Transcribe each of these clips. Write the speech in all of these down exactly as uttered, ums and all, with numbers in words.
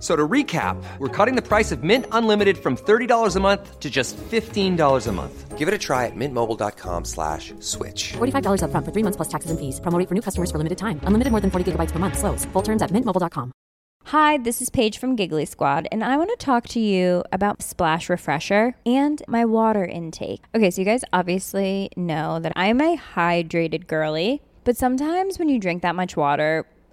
So to recap, we're cutting the price of Mint Unlimited from thirty dollars a month to just fifteen dollars a month. Give it a try at mintmobile.com slash switch. forty-five dollars up front for three months plus taxes and fees. Promo rate for new customers for limited time. Unlimited more than forty gigabytes per month. Slows full terms at mint mobile dot com. Hi, this is Paige from Giggly Squad, and I want to talk to you about Splash Refresher and my water intake. Okay, so you guys obviously know that I'm a hydrated girly, but sometimes when you drink that much water,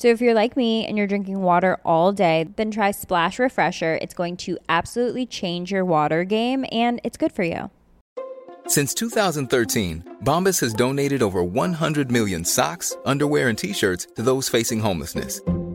So if you're like me and you're drinking water all day, then try Splash Refresher. It's going to absolutely change your water game, and it's good for you. Since two thousand thirteen, Bombas has donated over one hundred million socks, underwear, and T-shirts to those facing homelessness.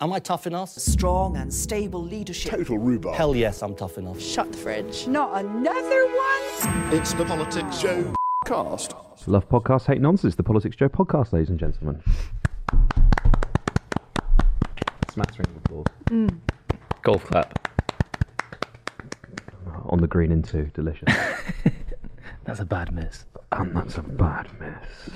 Am I tough enough? Strong and stable leadership. Total rhubarb. Hell yes, I'm tough enough. Shut the fridge. Not another one. It's the Politics Joe podcast. Love podcasts, hate nonsense. The Politics Joe podcast, ladies and gentlemen. Smattering the board. Mm. Golf clap. On the green in two, delicious. That's a bad miss. And that's a bad miss.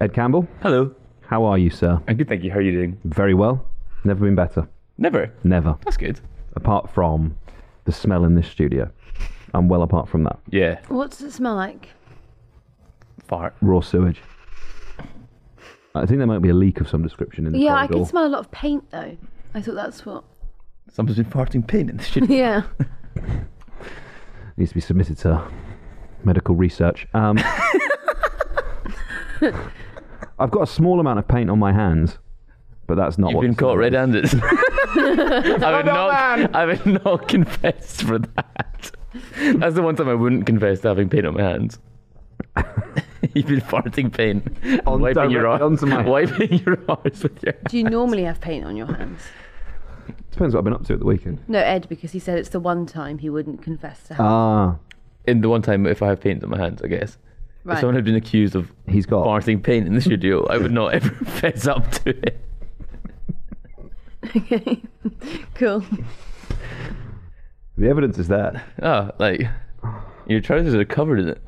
Ed Campbell. Hello. How are you, sir? I'm good, thank you. How are you doing? Very well. Never been better. Never? Never. That's good. Apart from the smell in this studio. I'm well apart from that. Yeah. What does it smell like? Fart. Raw sewage. I think there might be a leak of some description in the yeah, corridor. Yeah, I can smell a lot of paint, though. I thought that's what... Someone's been farting paint in the shit. Yeah. Needs to be submitted to medical research. Um, I've got a small amount of paint on my hands, but that's not You've what... You've been caught red-handed. I, would not, I would not confess for that. That's the one time I wouldn't confess to having paint on my hands. You've been farting paint. On wiping your arms with your hands. Do you normally have paint on your hands? Depends what I've been up to at the weekend. No, Ed, because he said it's the one time he wouldn't confess to having. Ah. In the one time if I have paint on my hands, I guess. Right. If someone had been accused of He's got... farting paint in the studio, I would not ever fess up to it. Okay. Cool. The evidence is there. Oh, like, your trousers are covered in it.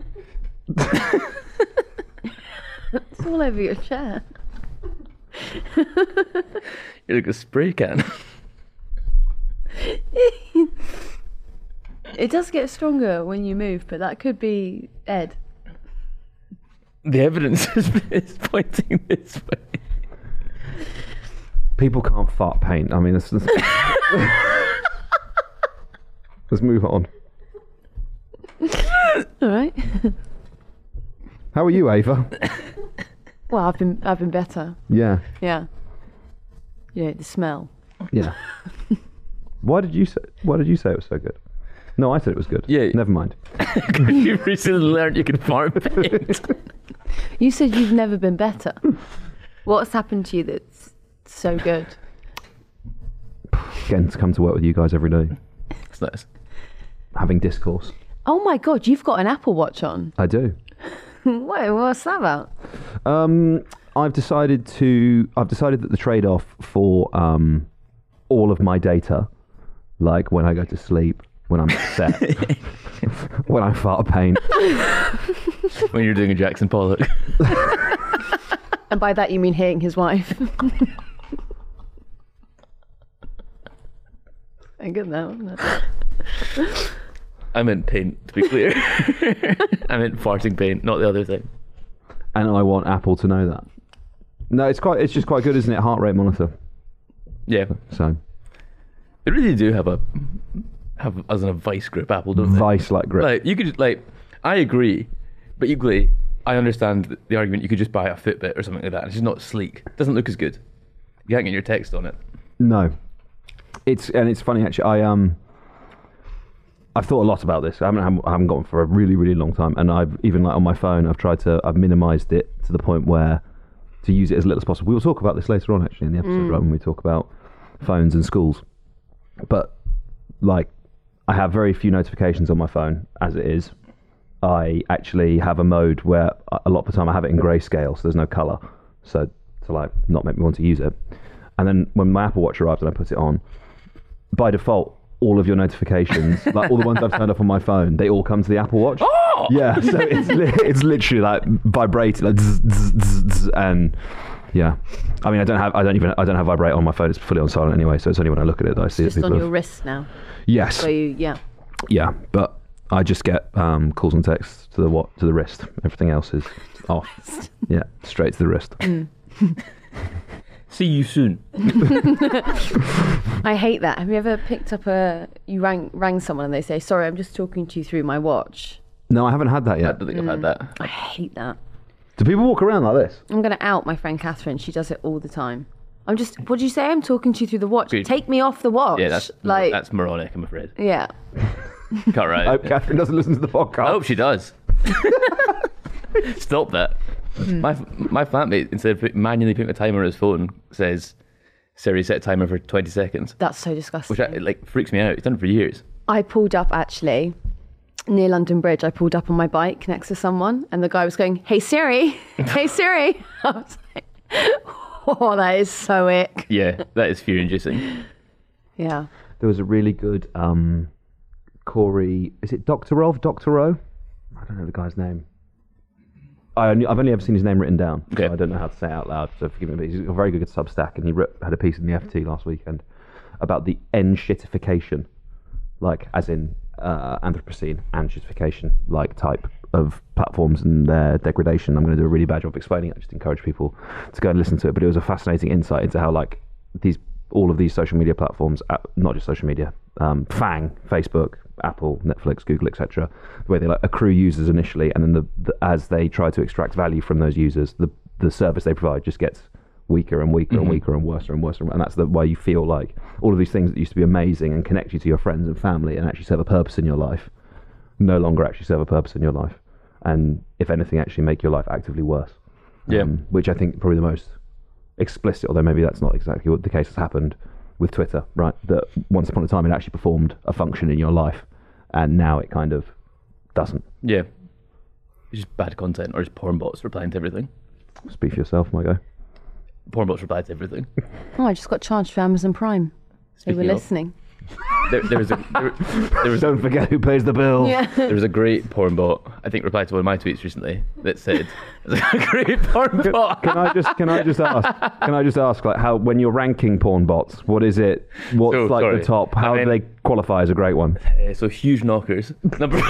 It's all over your chair. You're like a spray can. It does get stronger when you move, but that could be Ed. The evidence is, is pointing this way. People can't fart paint. I mean, let's, let's, let's move on. All right. How are you, Ava? Well, I've been I've been better. Yeah. Yeah. You know, the smell. Yeah. Why did you say, why did you say it was so good? No, I said it was good. Yeah. Never mind. You recently learned you can fart paint. You said you've never been better. What's happened to you that's so good? Getting to come to work with you guys every day. That's nice. Having discourse. Oh my God, you've got an Apple Watch on. I do. Wait, what's that about? Um, I've decided to. I've decided that the trade-off for um, all of my data, like when I go to sleep, when I'm upset, when I fart paint, when you're doing a Jackson Pollock, and by that you mean hitting his wife. I get that one. I meant paint, to be clear. I meant farting paint, not the other thing. and I want Apple to know that. No, it's quite. It's just quite good, isn't it? Heart rate monitor. Yeah. So they really do have a have as in a vice grip. Apple doesn't vice like grip. Like you could like I agree, but equally I understand the argument. You could just buy a Fitbit or something like that. It's just not sleek. It doesn't look as good. You can't get your text on it. No. It's and it's funny actually. I um. I've thought a lot about this. I haven't, I haven't gotten for a really, really long time. And I've even like on my phone, I've tried to, I've minimised it to the point where to use it as little as possible. We'll talk about this later on actually in the episode, mm. right, when we talk about phones and schools. But like, I have very few notifications on my phone as it is. I actually have a mode where a lot of the time I have it in grayscale, so there's no colour. So to like not make me want to use it. And then when my Apple Watch arrived and I put it on, by default, all of your notifications, like all the ones I've turned off on my phone, they all come to the Apple Watch. Oh! Yeah, so it's li- it's literally like vibrating, like zzz, zzz, zzz, and yeah. I mean, I don't have, I don't even, I don't have vibrate on my phone. It's fully on silent anyway, so it's only when I look at it that I see it. It's just on your wrist now. Yes. So you, yeah. Yeah, but I just get um, calls and texts to the what to the wrist. Everything else is off. Yeah, straight to the wrist. See you soon. I hate that. Have you ever picked up a... You rang rang someone and they say, sorry, I'm just talking to you through my watch. No, I haven't had that yet. I don't think mm. I've had that. I hate that. Do people walk around like this? I'm going to out my friend Catherine. She does it all the time. I'm just... What do you say? I'm talking to you through the watch. Good. Take me off the watch. Yeah, that's, like, that's moronic, I'm afraid. Yeah. Can't write. I hope Catherine doesn't listen to the podcast. I hope she does. Stop that. Mm. My my flatmate, instead of manually putting a timer on his phone, says, Siri, set a timer for twenty seconds. That's so disgusting. Which I, it, like freaks me out. It's done it for years. I pulled up, actually, near London Bridge. I pulled up on my bike next to someone, and the guy was going, hey, Siri. Hey, Siri. I was like, oh, that is so ick. Yeah, that is fear-inducing. Yeah. There was a really good um, Corey... Is it Doctorow? Doctorow? I don't know the guy's name. I only, I've only ever seen his name written down. Okay. So I don't know how to say it out loud, so forgive me. But he's a very good Substack, and he wrote, had a piece in the F T last weekend about the N-shittification, like as in uh, Anthropocene, N-shittification, like type of platforms and their degradation. I'm going to do a really bad job of explaining it. I just encourage people to go and listen to it. But it was a fascinating insight into how like these, all of these social media platforms, not just social media, um, FANG, Facebook, Apple, Netflix, Google, et cetera, the way they like accrue users initially, and then the, the as they try to extract value from those users, the the service they provide just gets weaker and weaker mm-hmm. and weaker and worse and worse, and that's the way you feel like all of these things that used to be amazing and connect you to your friends and family and actually serve a purpose in your life no longer actually serve a purpose in your life, and if anything actually make your life actively worse. Yeah, um, which I think probably the most explicit, although maybe that's not exactly what the case has happened with Twitter, right? That once upon a time it actually performed a function in your life, and now it kind of doesn't. Yeah. It's just bad content, or just porn bots replying to everything. Speak for yourself, my guy. Porn bots reply to everything. Oh, I just got charged for Amazon Prime. They were listening. There, there was a, there, there was Don't forget who pays the bill. Yeah. There was a great porn bot, I think, replied to one of my tweets recently that said, "A great porn bot." Can, can I just, can I just ask, can I just ask, like, how when you're ranking porn bots, what is it? What's so, like sorry. the top? How I mean, do they qualify as a great one? Uh, so huge knockers. Number.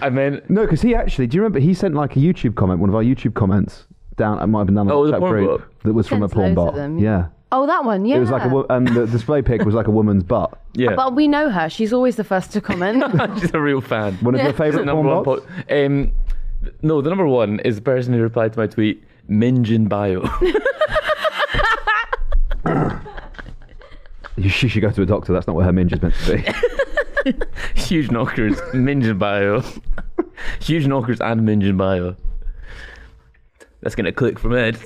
I mean, no, because he actually. Do you remember? He sent like a YouTube comment, one of our YouTube comments. Down, it might have been down on oh, the chat group bot. That was from a porn bot. Them, yeah. yeah. Oh, that one. Yeah. It was like, a, and the display pic was like a woman's butt. Yeah. But we know her. She's always the first to comment. She's a real fan. One of yeah. your favourite porn one bots. Po- um, no, the number one is the person who replied to my tweet, Minge in bio. She should go to a doctor. That's not what her minge is meant to be. Huge knockers, Minge in bio. Huge knockers and Minge in bio. That's going to click from Ed.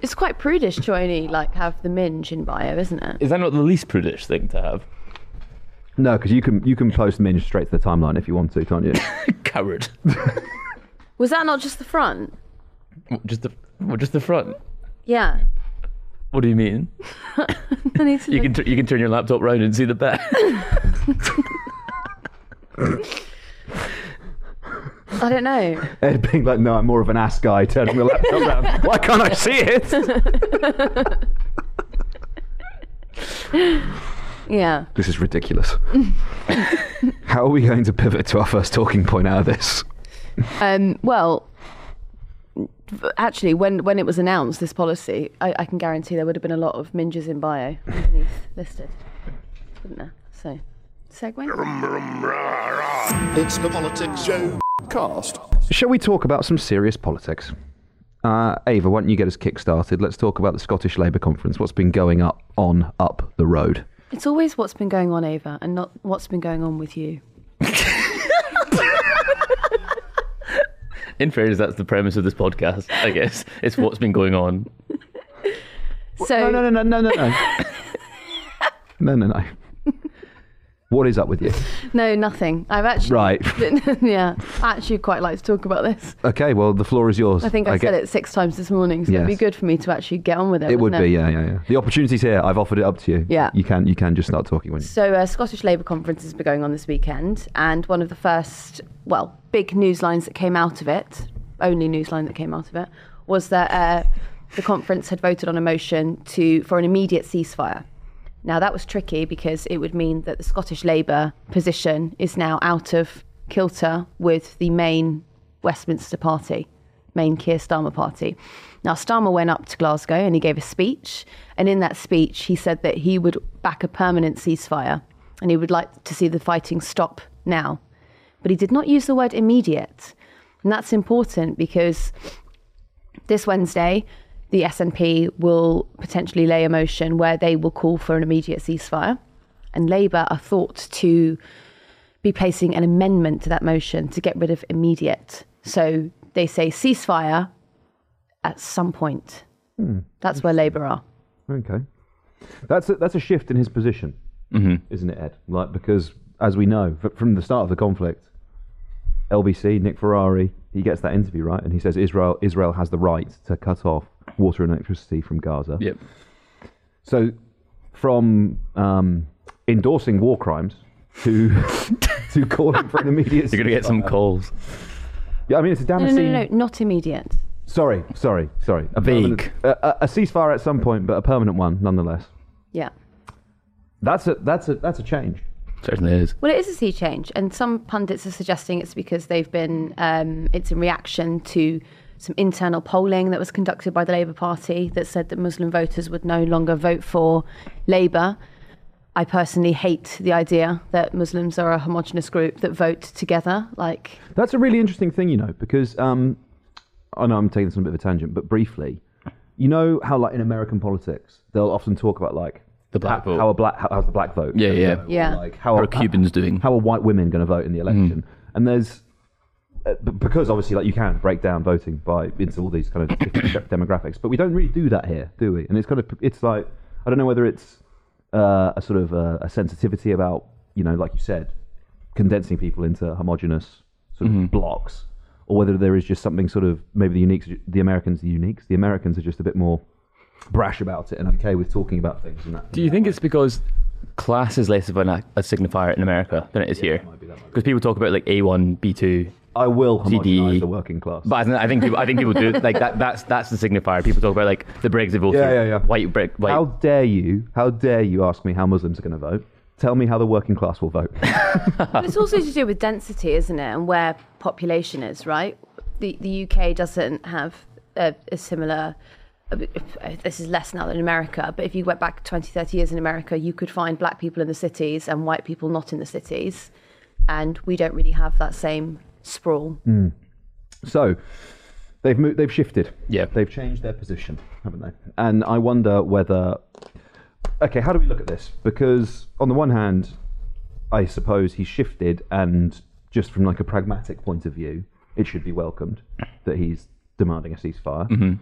It's quite prudish to only like have the minge in bio, isn't it? Is that not the least prudish thing to have? No, because you can you can post minge straight to the timeline if you want to, can't you? Coward. Was that not just the front? What, just the what, just the front? Yeah. What do you mean? I need to you look. can t- you can turn your laptop round and see the back. I don't know. Ed being like, no, I'm more of an ass guy, turning the laptop around. Why can't I see it? Yeah. This is ridiculous. How are we going to pivot to our first talking point out of this? Um, well, actually, when, when it was announced, this policy, I, I can guarantee there would have been a lot of minges in bio underneath listed, wouldn't there? So, segue. It's the Politics Joe cast. Shall we talk about some serious politics? Uh, Ava, why don't you get us kick-started? Let's talk about the Scottish Labour conference. What's been going up on up the road? It's always what's been going on, Ava, and not what's been going on with you. In fairness, that's the premise of this podcast, I guess. It's what's been going on. So no, no, no, no, no, no, no, no, no. What is up with you? No, nothing. I've actually right. Yeah, I actually quite like to talk about this. Okay, well, the floor is yours. I think I, I said get... it six times this morning, so yes. It'd be good for me to actually get on with it. It would be, it? yeah, yeah, yeah. The opportunity's here. I've offered it up to you. Yeah, you can, you can just start talking when you. So, uh, Scottish Labour conference has been going on this weekend, and one of the first, well, big news lines that came out of it, only news line that came out of it, was that uh, the conference had voted on a motion to for an immediate ceasefire. Now, that was tricky because it would mean that the Scottish Labour position is now out of kilter with the main Westminster party, main Keir Starmer party. Now, Starmer went up to Glasgow and he gave a speech. And in that speech, he said that he would back a permanent ceasefire and he would like to see the fighting stop now. But he did not use the word immediate. And that's important because this Wednesday, the S N P will potentially lay a motion where they will call for an immediate ceasefire. And Labour are thought to be placing an amendment to that motion to get rid of immediate. So they say ceasefire at some point. Hmm. That's where Labour are. Okay. That's a, that's a shift in his position, mm-hmm. isn't it, Ed? Like, because, as we know, from the start of the conflict, L B C, Nick Ferrari, he gets that interview, right? And he says Israel Israel has the right to cut off water and electricity from Gaza. Yep. So from um, endorsing war crimes to to calling for an immediate... You're going to get some calls. Yeah, I mean, it's a damn... No, no, no, no, not immediate. Sorry, sorry, sorry. A big... A, a ceasefire at some point, but a permanent one, nonetheless. Yeah. That's a, that's a, that's a change. Certainly is. Well, it is a sea change, and some pundits are suggesting it's because they've been... Um, it's in reaction to some internal polling that was conducted by the Labour Party that said that Muslim voters would no longer vote for Labour. I personally hate the idea that Muslims are a homogenous group that vote together. Like, that's a really interesting thing, you know, because um, I know I'm taking this on a bit of a tangent, but briefly, you know how, like, in American politics, they'll often talk about, like, the black vote. How a black, how, how's the black vote? Yeah, yeah, know, yeah. Like, how, how are Cubans how, doing? How are white women going to vote in the election? Mm. And there's uh, because obviously, like, you can break down voting by into all these kind of different demographics, but we don't really do that here, do we? And it's kind of it's like I don't know whether it's uh, a sort of uh, a sensitivity about, you know, like you said, condensing people into homogenous sort of mm-hmm. blocks, or whether there is just something sort of maybe the uniques, the Americans, the uniques, the Americans are just a bit more brash about it and okay with talking about things and that. Do you think it's because class is less of an, a signifier in America than it is yeah, here? Because people talk about, like, A one, B two, I will homogenise the working class. But I think people, I think people do like that. That's that's the signifier. People talk about, like, the Brexit vote. Yeah, yeah, yeah. White brick. White. How dare you? How dare you ask me how Muslims are going to vote? Tell me how the working class will vote. But it's also to do with density, isn't it, and where population is. Right. The the U K doesn't have a, a similar. This is less now than America, but if you went back twenty, thirty years in America, you could find black people in the cities and white people not in the cities, and we don't really have that same sprawl. Mm. So they've moved, they've shifted. Yeah, they've changed their position, haven't they? And I wonder whether. Okay, how do we look at this? Because on the one hand, I suppose he's shifted, and just from, like, a pragmatic point of view, it should be welcomed that he's demanding a ceasefire. Mm-hmm.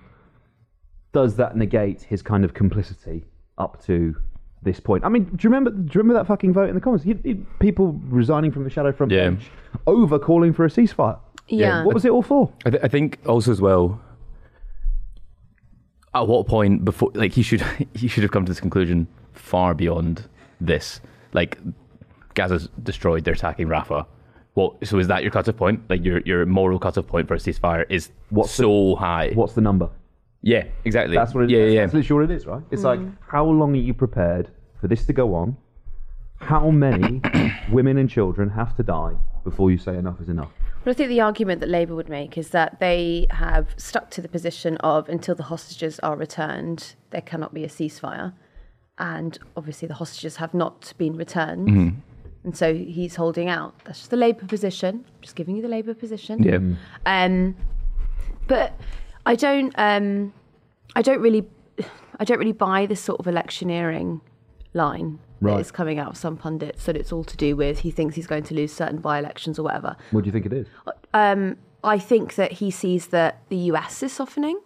Does that negate his kind of complicity up to this point? I mean, do you remember? Do you remember that fucking vote in the Commons? He, he, people resigning from the shadow front yeah. bench over calling for a ceasefire. Yeah. What was it all for? I, th- I think also as well. At what point before, like, he should he should have come to this conclusion far beyond this. Like, Gaza's destroyed. They're attacking Rafah. Well, so is that your cut-off point? Like, your your moral cut-off point for a ceasefire is what's so the, high? What's the number? Yeah, exactly. That's what it yeah, is. Yeah, yeah. That's literally what it is, right? It's mm. like, how long are you prepared for this to go on? How many women and children have to die before you say enough is enough? Well, I think the argument that Labour would make is that they have stuck to the position of until the hostages are returned, there cannot be a ceasefire. And obviously the hostages have not been returned. Mm-hmm. And so he's holding out. That's just the Labour position. I'm just giving you the Labour position. Yeah. Um, but I don't. Um, I don't really. I don't really buy this sort of electioneering line right. that is coming out of some pundits that it's all to do with he thinks he's going to lose certain by-elections or whatever. What do you think it is? Um, I think that he sees that the U S is softening,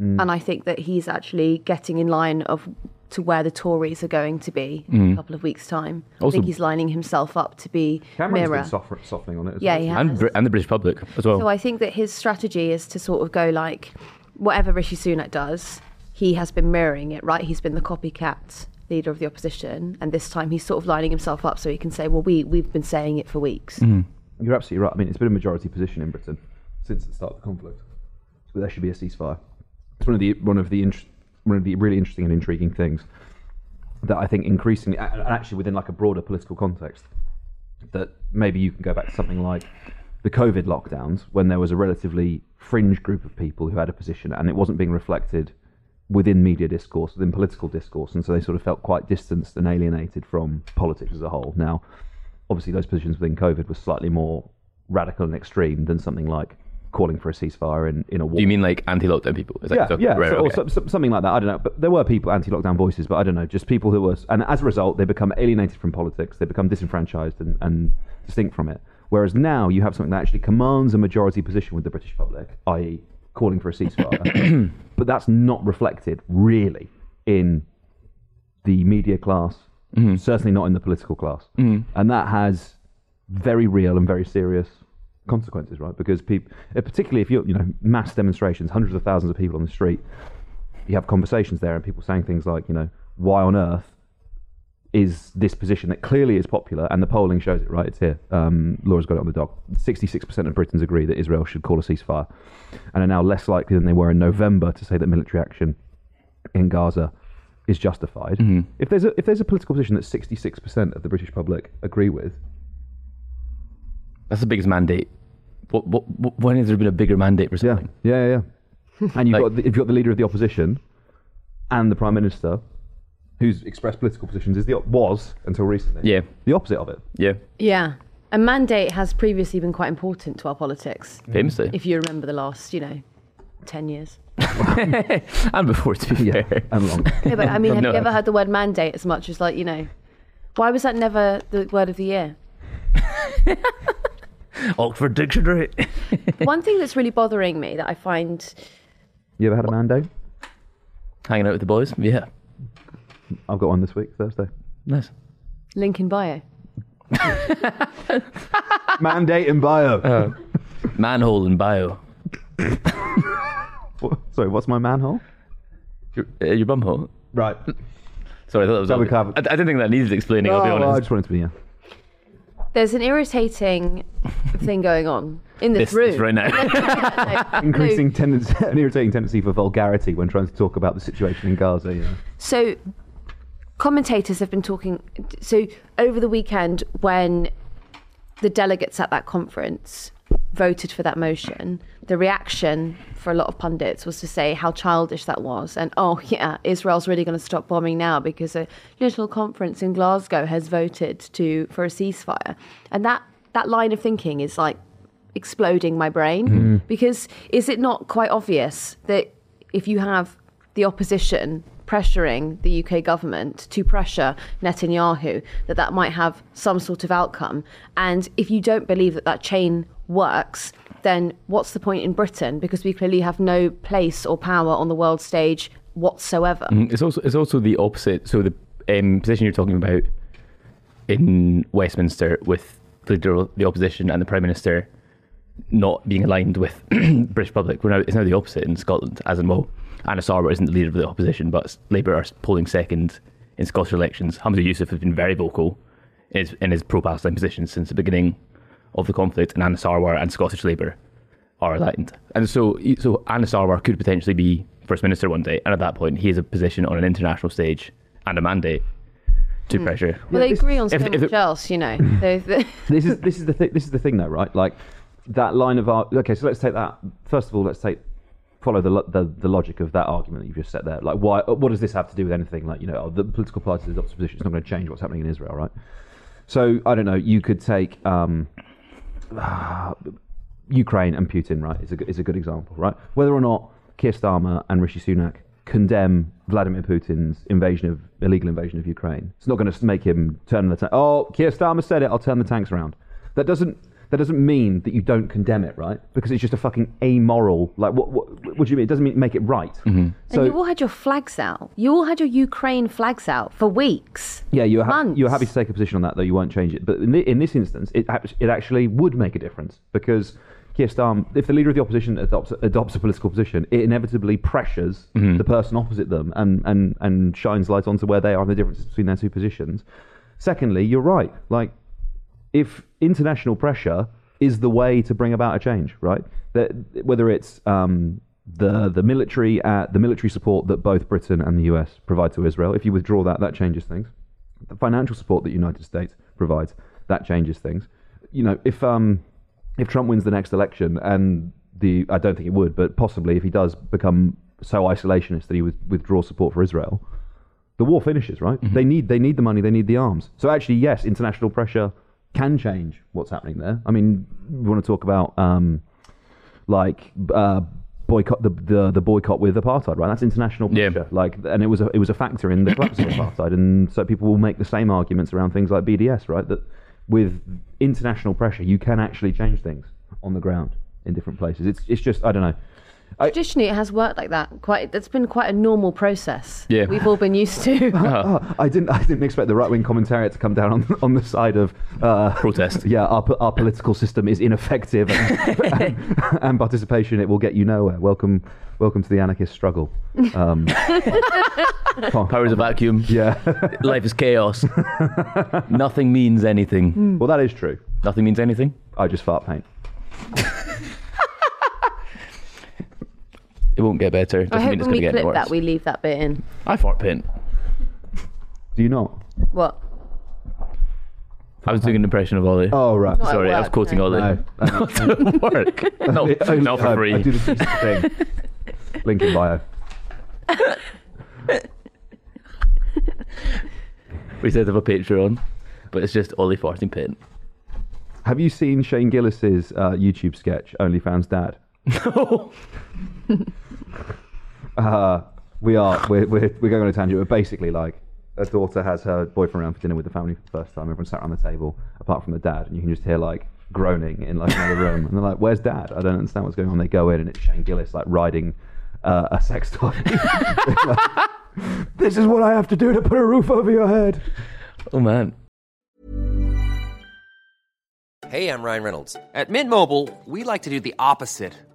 mm. and I think that he's actually getting in line of. To where the Tories are going to be mm. in a couple of weeks' time. Also, I think he's lining himself up to be Cameron's mirror. Been softer, softening on it as yeah, well. Yeah, and, Br- and the British public as well. So I think that his strategy is to sort of go like, whatever Rishi Sunak does, he has been mirroring it, right? He's been the copycat leader of the opposition, and this time he's sort of lining himself up so he can say, well, we, we've been saying it for weeks. Mm. You're absolutely right. I mean, it's been a majority position in Britain since the start of the conflict. But there should be a ceasefire. It's one of the, one of the interesting... one of the really interesting and intriguing things that I think increasingly, and actually within like a broader political context, that maybe you can go back to something like the COVID lockdowns when there was a relatively fringe group of people who had a position and it wasn't being reflected within media discourse, within political discourse, and so they sort of felt quite distanced and alienated from politics as a whole. Now, obviously those positions within COVID were slightly more radical and extreme than something like calling for a ceasefire in, in a war. Do you mean like anti-lockdown people? Is yeah, that, yeah, right, so, okay. or so, something like that. I don't know. But there were people, anti-lockdown voices, but I don't know, just people who were... And as a result, they become alienated from politics, they become disenfranchised and, and distinct from it. Whereas now you have something that actually commands a majority position with the British public, that is calling for a ceasefire. But that's not reflected, really, in the media class, mm-hmm. certainly not in the political class. Mm-hmm. And that has very real and very serious... consequences, right? Because people, particularly if you're, you know, mass demonstrations, hundreds of thousands of people on the street, you have conversations there and people saying things like, you know, why on earth is this position that clearly is popular, and the polling shows it, right? It's here. Um, Laura's got it on the doc. sixty-six percent of Britons agree that Israel should call a ceasefire and are now less likely than they were in November to say that military action in Gaza is justified. Mm-hmm. If there's a, if there's a political position that sixty-six percent of the British public agree with, that's the biggest mandate. What, what, what, when has there been a bigger mandate for something? Yeah, yeah, yeah. And you've, like, got the, you've got the leader of the opposition and the Prime Minister, who's expressed political positions, is the was, until recently, yeah. the opposite of it. Yeah. Yeah. A mandate has previously been quite important to our politics. Famously. If you remember the last, you know, ten years. And before, to be fair. Yeah, and long. Yeah, but I mean, have no. you ever heard the word mandate as much as, like, you know, why was that never the word of the year? Oxford Dictionary. One thing that's really bothering me that I find... You ever had a mandate? Hanging out with the boys? Yeah. I've got one this week, Thursday. Nice. Link in bio. Mandate in bio. Uh, manhole in bio. What, sorry, what's my manhole? Your, uh, your bumhole. Right. Sorry, I thought that was... That all, I, I didn't think that needed explaining, no, I'll be honest. Well, I just wanted to be, yeah. There's an irritating thing going on in this, this room. This right now. no, Increasing no. tendency, an irritating tendency for vulgarity when trying to talk about the situation in Gaza. Yeah. So commentators have been talking... So over the weekend, when the delegates at that conference voted for that motion, the reaction for a lot of pundits was to say how childish that was. And, oh, yeah, Israel's really going to stop bombing now because a little conference in Glasgow has voted to for a ceasefire. And that, that line of thinking is, like, exploding my brain. Mm. Because is it not quite obvious that if you have the opposition pressuring the U K government to pressure Netanyahu, that that might have some sort of outcome? And if you don't believe that that chain works, then what's the point in Britain? Because we clearly have no place or power on the world stage whatsoever. Mm, it's also it's also the opposite. So the um, position you're talking about in Westminster with the leader of the opposition and the Prime Minister not being aligned with British public, we're now, it's now the opposite in Scotland, as in, well, Anas Sarwar isn't the leader of the opposition, but Labour are polling second in Scottish elections. Hamza Youssef has been very vocal in his, in his pro-Palestine position since the beginning of the conflict, and Anas Sarwar and Scottish Labour are aligned. And so so Anas Sarwar could potentially be First Minister one day, and at that point he has a position on an international stage and a mandate. too pressure. Well, they agree on so if, much if, else, you know. this is this is the thi- this is the thing, though, right? Like that line of our okay. So let's take that first of all. Let's take follow the, lo- the the logic of that argument that you've just set there. Like, why? What does this have to do with anything? Like, you know, oh, the political parties adopt a position. It's not going to change what's happening in Israel, right? So I don't know. You could take um, uh, Ukraine and Putin, right? Is a is a good example, right? Whether or not Keir Starmer and Rishi Sunak condemn Vladimir Putin's invasion of illegal invasion of Ukraine. It's not going to make him turn the tank. Oh, Keir Starmer said it. I'll turn the tanks around. That doesn't that doesn't mean that you don't condemn it, right? Because it's just a fucking amoral. Like, what what, what do you mean? It doesn't mean make it right. Mm-hmm. So, and you all had your flags out. You all had your Ukraine flags out for weeks. Yeah, you were ha- you were happy to take a position on that, though you won't change it. But in, the, in this instance, it it actually would make a difference because. Keir Starmer, if the leader of the opposition adopts adopts a political position, it inevitably pressures mm-hmm. the person opposite them and, and, and shines light onto where they are and the differences between their two positions. Secondly, you're right. Like, if international pressure is the way to bring about a change, right? That, whether it's um, the the military uh, the military support that both Britain and the U S provide to Israel, if you withdraw that, that changes things. The financial support that the United States provides, that changes things. You know, if um. If Trump wins the next election, and the I don't think it would, but possibly if he does become so isolationist that he would withdraw support for Israel, the war finishes, right? Mm-hmm. They need they need the money, they need the arms. So actually, yes, international pressure can change what's happening there. I mean, we want to talk about um, like uh, boycott the, the the boycott with apartheid, right? That's international pressure, yeah. Like, and it was a, it was a factor in the collapse of apartheid, and so people will make the same arguments around things like B D S, right? That with international pressure, you can actually change things on the ground in different places. It's it's just, I don't know. I, Traditionally, it has worked like that. Quite, it's been quite a normal process. Yeah. We've all been used to. uh-huh. oh, I didn't I didn't expect the right-wing commentariat to come down on, on the side of... Uh, protest. Yeah, our our political system is ineffective and, and, and participation, it will get you nowhere. Welcome welcome to the anarchist struggle. Um, oh, Power is a vacuum. Yeah. Life is chaos. Nothing means anything. Mm. Well, that is true. Nothing means anything? I just fart paint. It won't get better. Doesn't I hope mean it's when we clip worse. That, we leave that bit in. I fart paint. Do you not? What? I was doing an impression of Ollie. Oh, right. Not Sorry, work, I was quoting no. Ollie. No, not at work. No, only, not for free. I, I do the thing. Link in bio. We said have a Patreon, but it's just Ollie farting paint. Have you seen Shane Gillis's uh, YouTube sketch, OnlyFans Dad? No. uh, we are we're, we're we're going on a tangent. But basically, like, a daughter has her boyfriend around for dinner with the family for the first time. Everyone sat around the table apart from the dad, and you can just hear like groaning in like another room. And they're like, "Where's dad? I don't understand what's going on." They go in, and it's Shane Gillis like riding uh, a sex toy. Like, this is what I have to do to put a roof over your head. Oh man. Hey, I'm Ryan Reynolds. At Mint Mobile, we like to do the opposite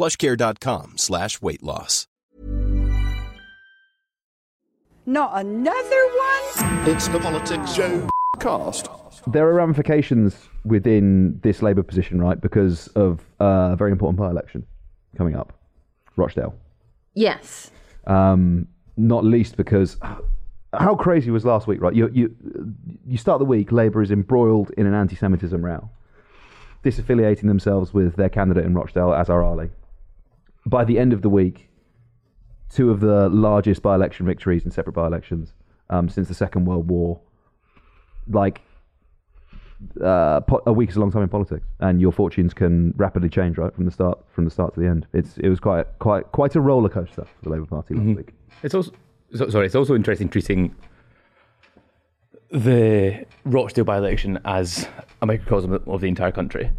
plushcare.com slash weight loss. Not another one? It's the Politics Joe cast. There are ramifications within this Labour position, right, because of uh, a very important by-election coming up. Rochdale. Yes. Um, not least because... How crazy was last week, right? You, you, you start the week, Labour is embroiled in an anti-Semitism row, disaffiliating themselves with their candidate in Rochdale, Azar Ali. By the end of the week, two of the largest by-election victories in separate by-elections um, since the Second World War. Like, uh, po- a week is a long time in politics, and your fortunes can rapidly change right from the start from the start to the end. It's it was quite quite quite a roller coaster for the Labour Party last mm-hmm. week. It's also so, sorry. It's also interesting treating the Rochdale by-election as a microcosm of the entire country.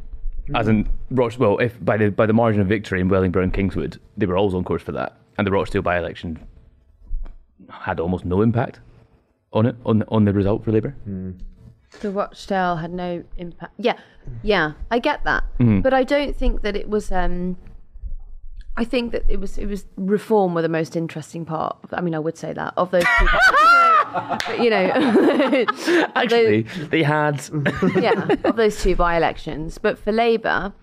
As in Rochdale, well, if by the by the margin of victory in Wellingborough and Kingswood, they were always on course for that, and the Rochdale by-election had almost no impact on it on on the result for Labour. Mm. The Rochdale had no impact. Yeah, yeah, I get that, mm-hmm. but I don't think that it was. Um, I think that it was it was Reform were the most interesting part. Of, I mean, I would say that of those two. But, you know, actually, those, they had yeah of those two by-elections. But for Labour,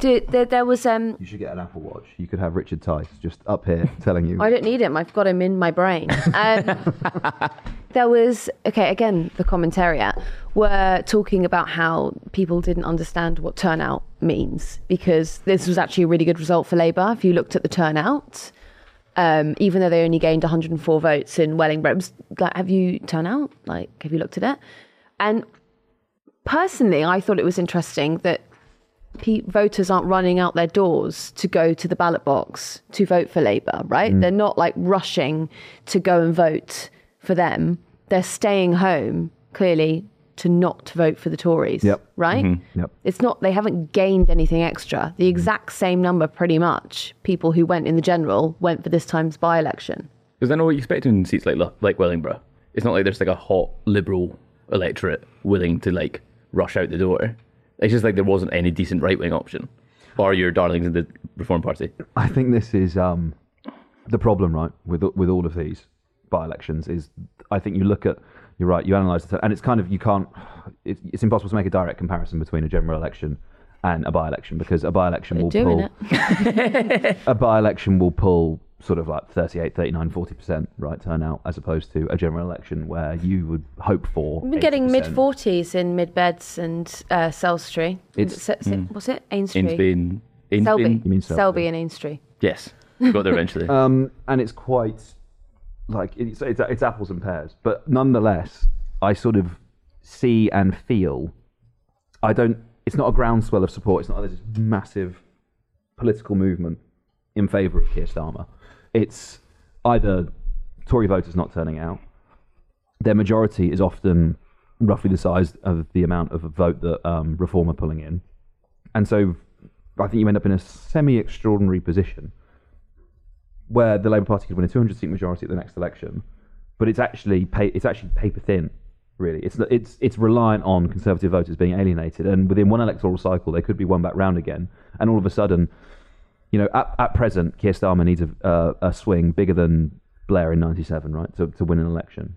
did, there, there was um. You should get an Apple Watch. You could have Richard Tice just up here telling you. I don't need him. I've got him in my brain. Um, there was okay again. The commentariat were talking about how people didn't understand what turnout means because this was actually a really good result for Labour if you looked at the turnout. Um, even though they only gained one hundred four votes in Wellingborough, like, have you turned out? Like, have you looked at it? And personally, I thought it was interesting that pe- voters aren't running out their doors to go to the ballot box to vote for Labour, right? Mm. They're not like rushing to go and vote for them. They're staying home, clearly, to not vote for the Tories, yep. right? Mm-hmm. Yep. It's not, they haven't gained anything extra. The exact same number, pretty much, people who went in the general went for this time's by-election. Because I know what you expect in seats like like Wellingborough. It's not like there's like a hot Liberal electorate willing to like rush out the door. It's just like there wasn't any decent right-wing option, or your darlings in the Reform Party. I think this is um, the problem, right, with with all of these by-elections is I think you look at You're right, you analyse the... And it's kind of, you can't... It's, it's impossible to make a direct comparison between a general election and a by-election because a by-election We're will pull... a by-election will pull sort of like thirty-eight, thirty-nine, forty percent right turnout as opposed to a general election where you would hope for... We're getting mid-forties in Midbeds and uh, Salisbury. It's, S- mm. What's it? Ainstree. Ainstree and... Ainstree? Selby. You mean Selby. Selby and Ainstree. Yes. We got there eventually. um, and it's quite... Like, it's, it's it's apples and pears. But nonetheless, I sort of see and feel, I don't, it's not a groundswell of support. It's not like there's this massive political movement in favour of Keir Starmer. It's either Tory voters not turning out. Their majority is often roughly the size of the amount of a vote that um, Reform are pulling in. And so I think you end up in a semi-extraordinary position where the Labour Party could win a two hundred seat majority at the next election, but it's actually pay, it's actually paper thin, really. It's it's it's reliant on Conservative voters being alienated, and within one electoral cycle, they could be won back round again. And all of a sudden, you know, at, at present, Keir Starmer needs a, uh, a swing bigger than Blair in ninety-seven, right, to, to win an election.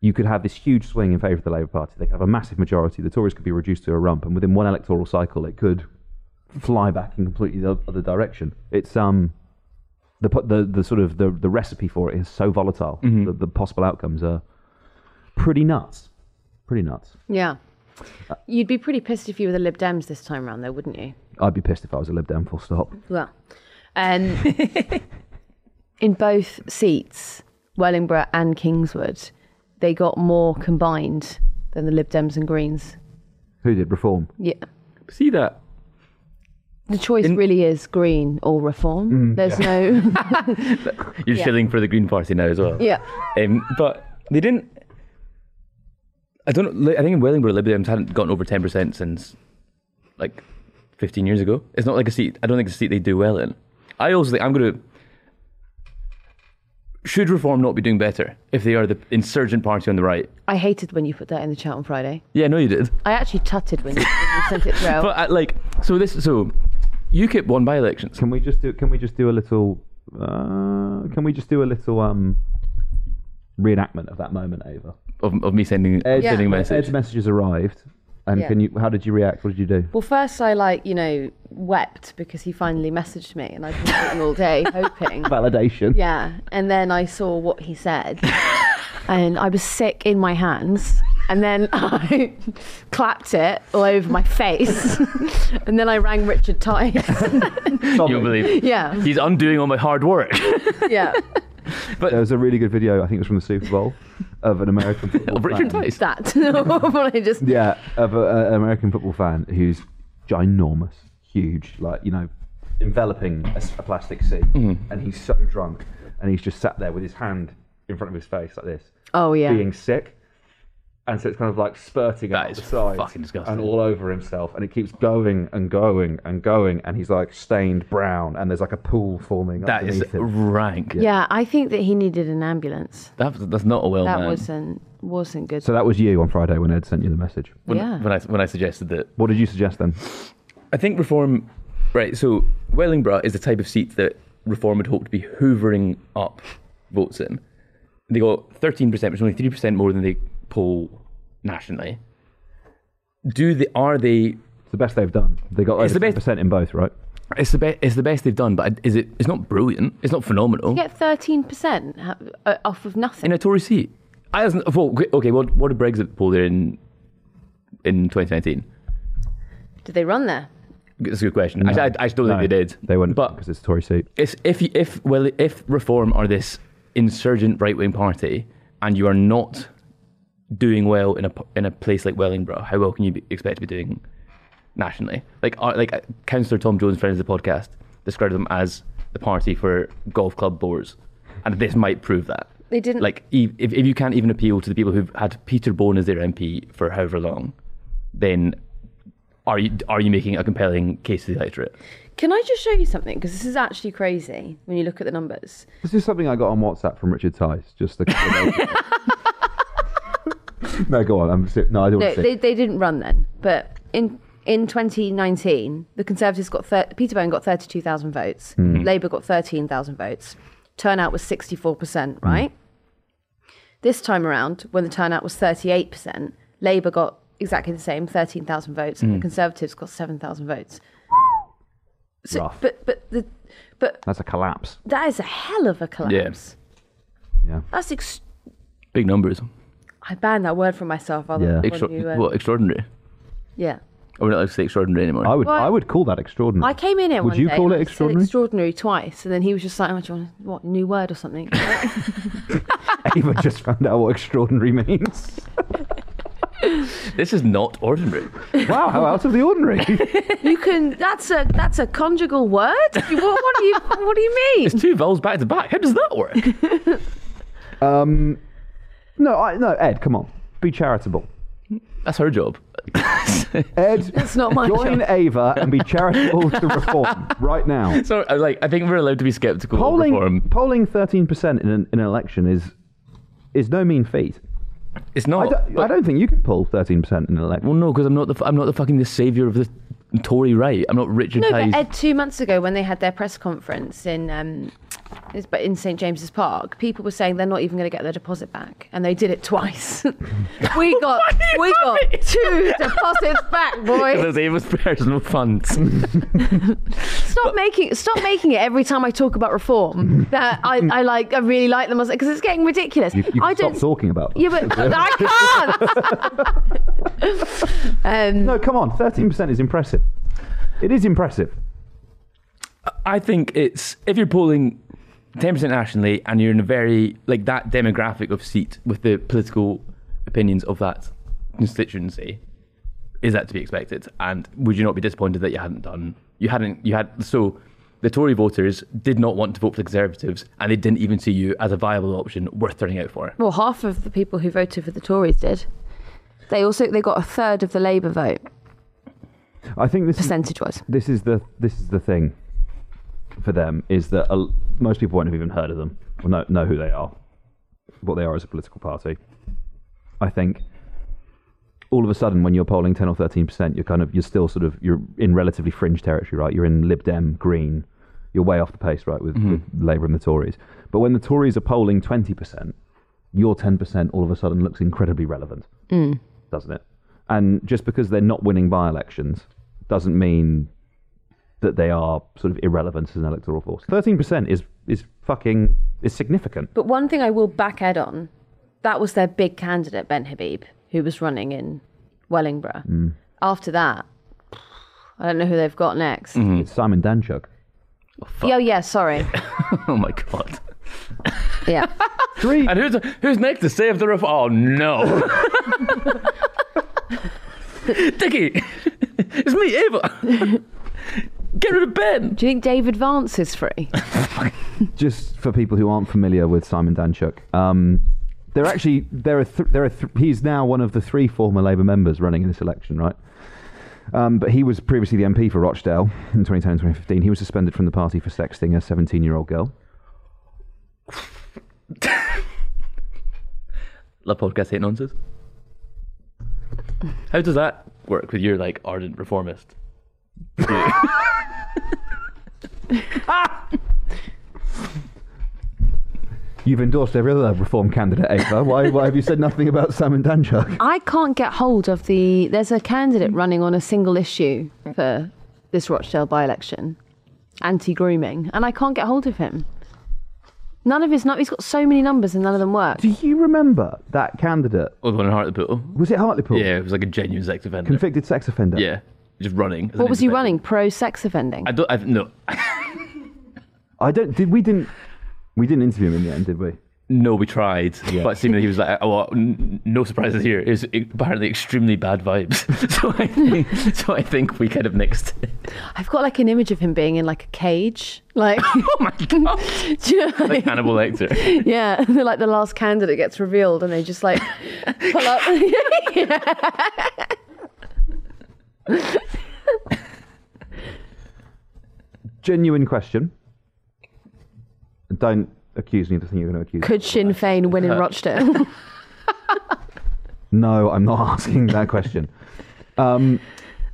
You could have this huge swing in favour of the Labour Party. They could have a massive majority. The Tories could be reduced to a rump, and within one electoral cycle, it could fly back in completely the other direction. It's um. The, the the sort of the, the recipe for it is so volatile. Mm-hmm. The, the possible outcomes are pretty nuts. Pretty nuts. Yeah. Uh, You'd be pretty pissed if you were the Lib Dems this time around, though, wouldn't you? I'd be pissed if I was a Lib Dem, full stop. Well, um, in both seats, Wellingborough and Kingswood, they got more combined than the Lib Dems and Greens. Who did? Reform? Yeah. See that? The choice in, really is Green or Reform. Mm, There's yeah. no... You're yeah. shilling for the Green Party now as well. Yeah. Um, but they didn't... I don't know. I think in Wellingborough, Lib Dems hadn't gotten over ten percent since, like, fifteen years ago. It's not like a seat... I don't think it's a seat they do well in. I also think I'm going to... Should Reform not be doing better if they are the insurgent party on the right? I hated when you put that in the chat on Friday. Yeah, no, you did. I actually tutted when you, when you sent it through. But, uh, like, so this... so. UKIP won by-elections. Can we just do? Can we just do a little? Uh, can we just do a little um, reenactment of that moment, Ava? Of, of me sending Ed's, yeah. sending message. Ed's messages arrived, and yeah. can you? How did you react? What did you do? Well, first I like you know wept because he finally messaged me, and I've been waiting all day hoping validation. Yeah, and then I saw what he said, and I was sick in my hands. And then I clapped it all over my face. And then I rang Richard Tice. You'll believe. Yeah. He's undoing all my hard work. Yeah. But there was a really good video, I think it was from the Super Bowl, of an American football of Richard Tice. That. I just... Yeah, of a, an American football fan who's ginormous, huge, like, you know, enveloping a, a plastic sea. Mm-hmm. And he's so drunk, and he's just sat there with his hand in front of his face like this. Oh, yeah. Being sick. And so it's kind of like spurting that out the sides fucking disgusting. And all over himself. And it keeps going and going and going. And he's like stained brown. And there's like a pool forming that underneath him. That is rank. Yeah. yeah, I think that he needed an ambulance. That, that's not a well That man. wasn't wasn't good. So that was you on Friday when Ed sent you the message. When, yeah. When I, when I suggested that. What did you suggest then? I think Reform... Right, so Wellingborough is the type of seat that Reform would hope to be hoovering up votes in. They got thirteen percent, which is only three percent more than they... poll nationally. Do they? Are they? It's the best they've done. They got over ten percent in both, right? It's the best. It's the best they've done. But is it? It's not brilliant. It's not phenomenal. You get thirteen percent off of nothing in a Tory seat. I wasn't. Well, okay. What? What did Brexit poll there in in twenty nineteen? Did they run there? That's a good question. No. I, I, I don't no, think they did. They wouldn't, but because it's a Tory seat. If if if well if Reform are this insurgent right wing party and you are not doing well in a in a place like Wellingborough, how well can you be, expect to be doing nationally? Like, are, like Councillor Tom Jones, friend of the podcast, described them as the party for golf club bores, and this might prove that they didn't. Like, if if you can't even appeal to the people who've had Peter Bone as their M P for however long, then are you are you making a compelling case to the electorate? Can I just show you something? Because this is actually crazy when you look at the numbers. This is something I got on WhatsApp from Richard Tice just a couple of days ago. No, go on. I'm no, I don't. No, they they didn't run then. But in in twenty nineteen, the Conservatives got thir- Peter Bone got thirty-two thousand votes. Mm. Labour got thirteen thousand votes. Turnout was sixty-four percent, right? Mm. This time around, when the turnout was thirty-eight percent, Labour got exactly the same, thirteen thousand votes, mm. and the Conservatives got seven thousand votes. So, rough. But but the but that's a collapse. That is a hell of a collapse. Yeah. Yeah. That's ex- big numbers. I banned that word from myself. Other yeah. Extra- you, uh, what, extraordinary? Yeah. I wouldn't like to say extraordinary anymore. I would well, I would call that extraordinary. I came in here would one day. Would you call it extraordinary? Extraordinary twice. And then he was just like, oh, do you want what, new word or something? Ava just found out what extraordinary means. This is not ordinary. Wow, how out of the ordinary. You can, that's a that's a conjugal word? What, what, do, you, what do you mean? It's two vowels back to back. How does that work? um... No, I, no, Ed, come on. Be charitable. That's her job. Ed, it's not my join job. Ava and be charitable to Reform right now. So, like, I think we're allowed to be sceptical of Reform. Polling thirteen percent in an, in an election is is no mean feat. It's not. I don't, but, I don't think you can poll thirteen percent in an election. Well, no, because I'm not the I'm not the fucking the saviour of the Tory right. I'm not Richard Tice. No, Hayes. But Ed, two months ago when they had their press conference in um, but in Saint James's Park, people were saying they're not even going to get their deposit back, and they did it twice. we got we got happy? two deposits back, boys. Because it was personal funds. stop but, making stop making it every time I talk about Reform that I, I like I really like them because it's getting ridiculous. You, you I can don't stop talking about them. Yeah, but I can't. um, no, come on, thirteen percent is impressive. It is impressive. I think it's if you're polling ten percent nationally and you're in a very, like, that demographic of seat with the political opinions of that constituency, is that to be expected? And would you not be disappointed that you hadn't done, you hadn't, you had, so the Tory voters did not want to vote for the Conservatives and they didn't even see you as a viable option worth turning out for. Well, half of the people who voted for the Tories did. They also, they got a third of the Labour vote. I think this percentage-wise. This is the, this is the thing. For them is that uh, most people won't have even heard of them or know, know who they are, what they are as a political party. I think all of a sudden when you're polling ten or thirteen percent, you're kind of you're still sort of you're in relatively fringe territory, right? You're in Lib Dem, Green, you're way off the pace, right, with, mm-hmm. with Labour and the Tories. But when the Tories are polling twenty percent, your ten percent all of a sudden looks incredibly relevant, mm. doesn't it? And just because they're not winning by-elections doesn't mean that they are sort of irrelevant as an electoral force. thirteen percent is is fucking, is significant. But one thing I will back Ed on, that was their big candidate, Ben Habib, who was running in Wellingborough. Mm. After that, I don't know who they've got next. Mm-hmm. It's Simon Danchuk. Oh, fuck. Yeah, yeah, sorry. Oh, my God. Yeah. Three. And who's who's next to save the Reform? Oh, no. Dickie, it's me, Ava. Get rid of Ben. Do you think David Vance is free? Just for people who aren't familiar with Simon Danchuk, um, there actually there are th- there are th- he's now one of the three former Labour members running in this election, right? Um, but he was previously the M P for Rochdale in twenty ten and twenty fifteen. He was suspended from the party for sexting a seventeen-year-old girl. Love podcast hate nonsense. How does that work with your, like, ardent reformist? ah! You've endorsed every other Reform candidate, Ava. Why, why have you said nothing about Simon Danchuk? I can't get hold of the... There's a candidate running on a single issue for this Rochdale by-election, anti-grooming, and I can't get hold of him. None of his... No, he's got so many numbers and none of them work. Do you remember that candidate? Oh, the one in Hartlepool. Was it Hartlepool? Yeah, it was like a genuine sex offender. Convicted sex offender? Yeah, just running. What was he running? Pro-sex offending? I don't... I, no. I don't... Did we didn't... We didn't interview him in the end, did we? No, we tried. Yeah. But seemingly he was like, oh, well, n- no surprises here. It was apparently extremely bad vibes. so, I think, so I think we kind of nixed it. I've got like an image of him being in like a cage. Like, oh my God. Do you know, like, like Hannibal Lecter. Yeah. They're like the last candidate gets revealed and they just like pull up. Genuine question. Don't accuse me of the thing you're going to accuse me. Could Sinn Féin win in Rochdale? No, I'm not asking that question. Um,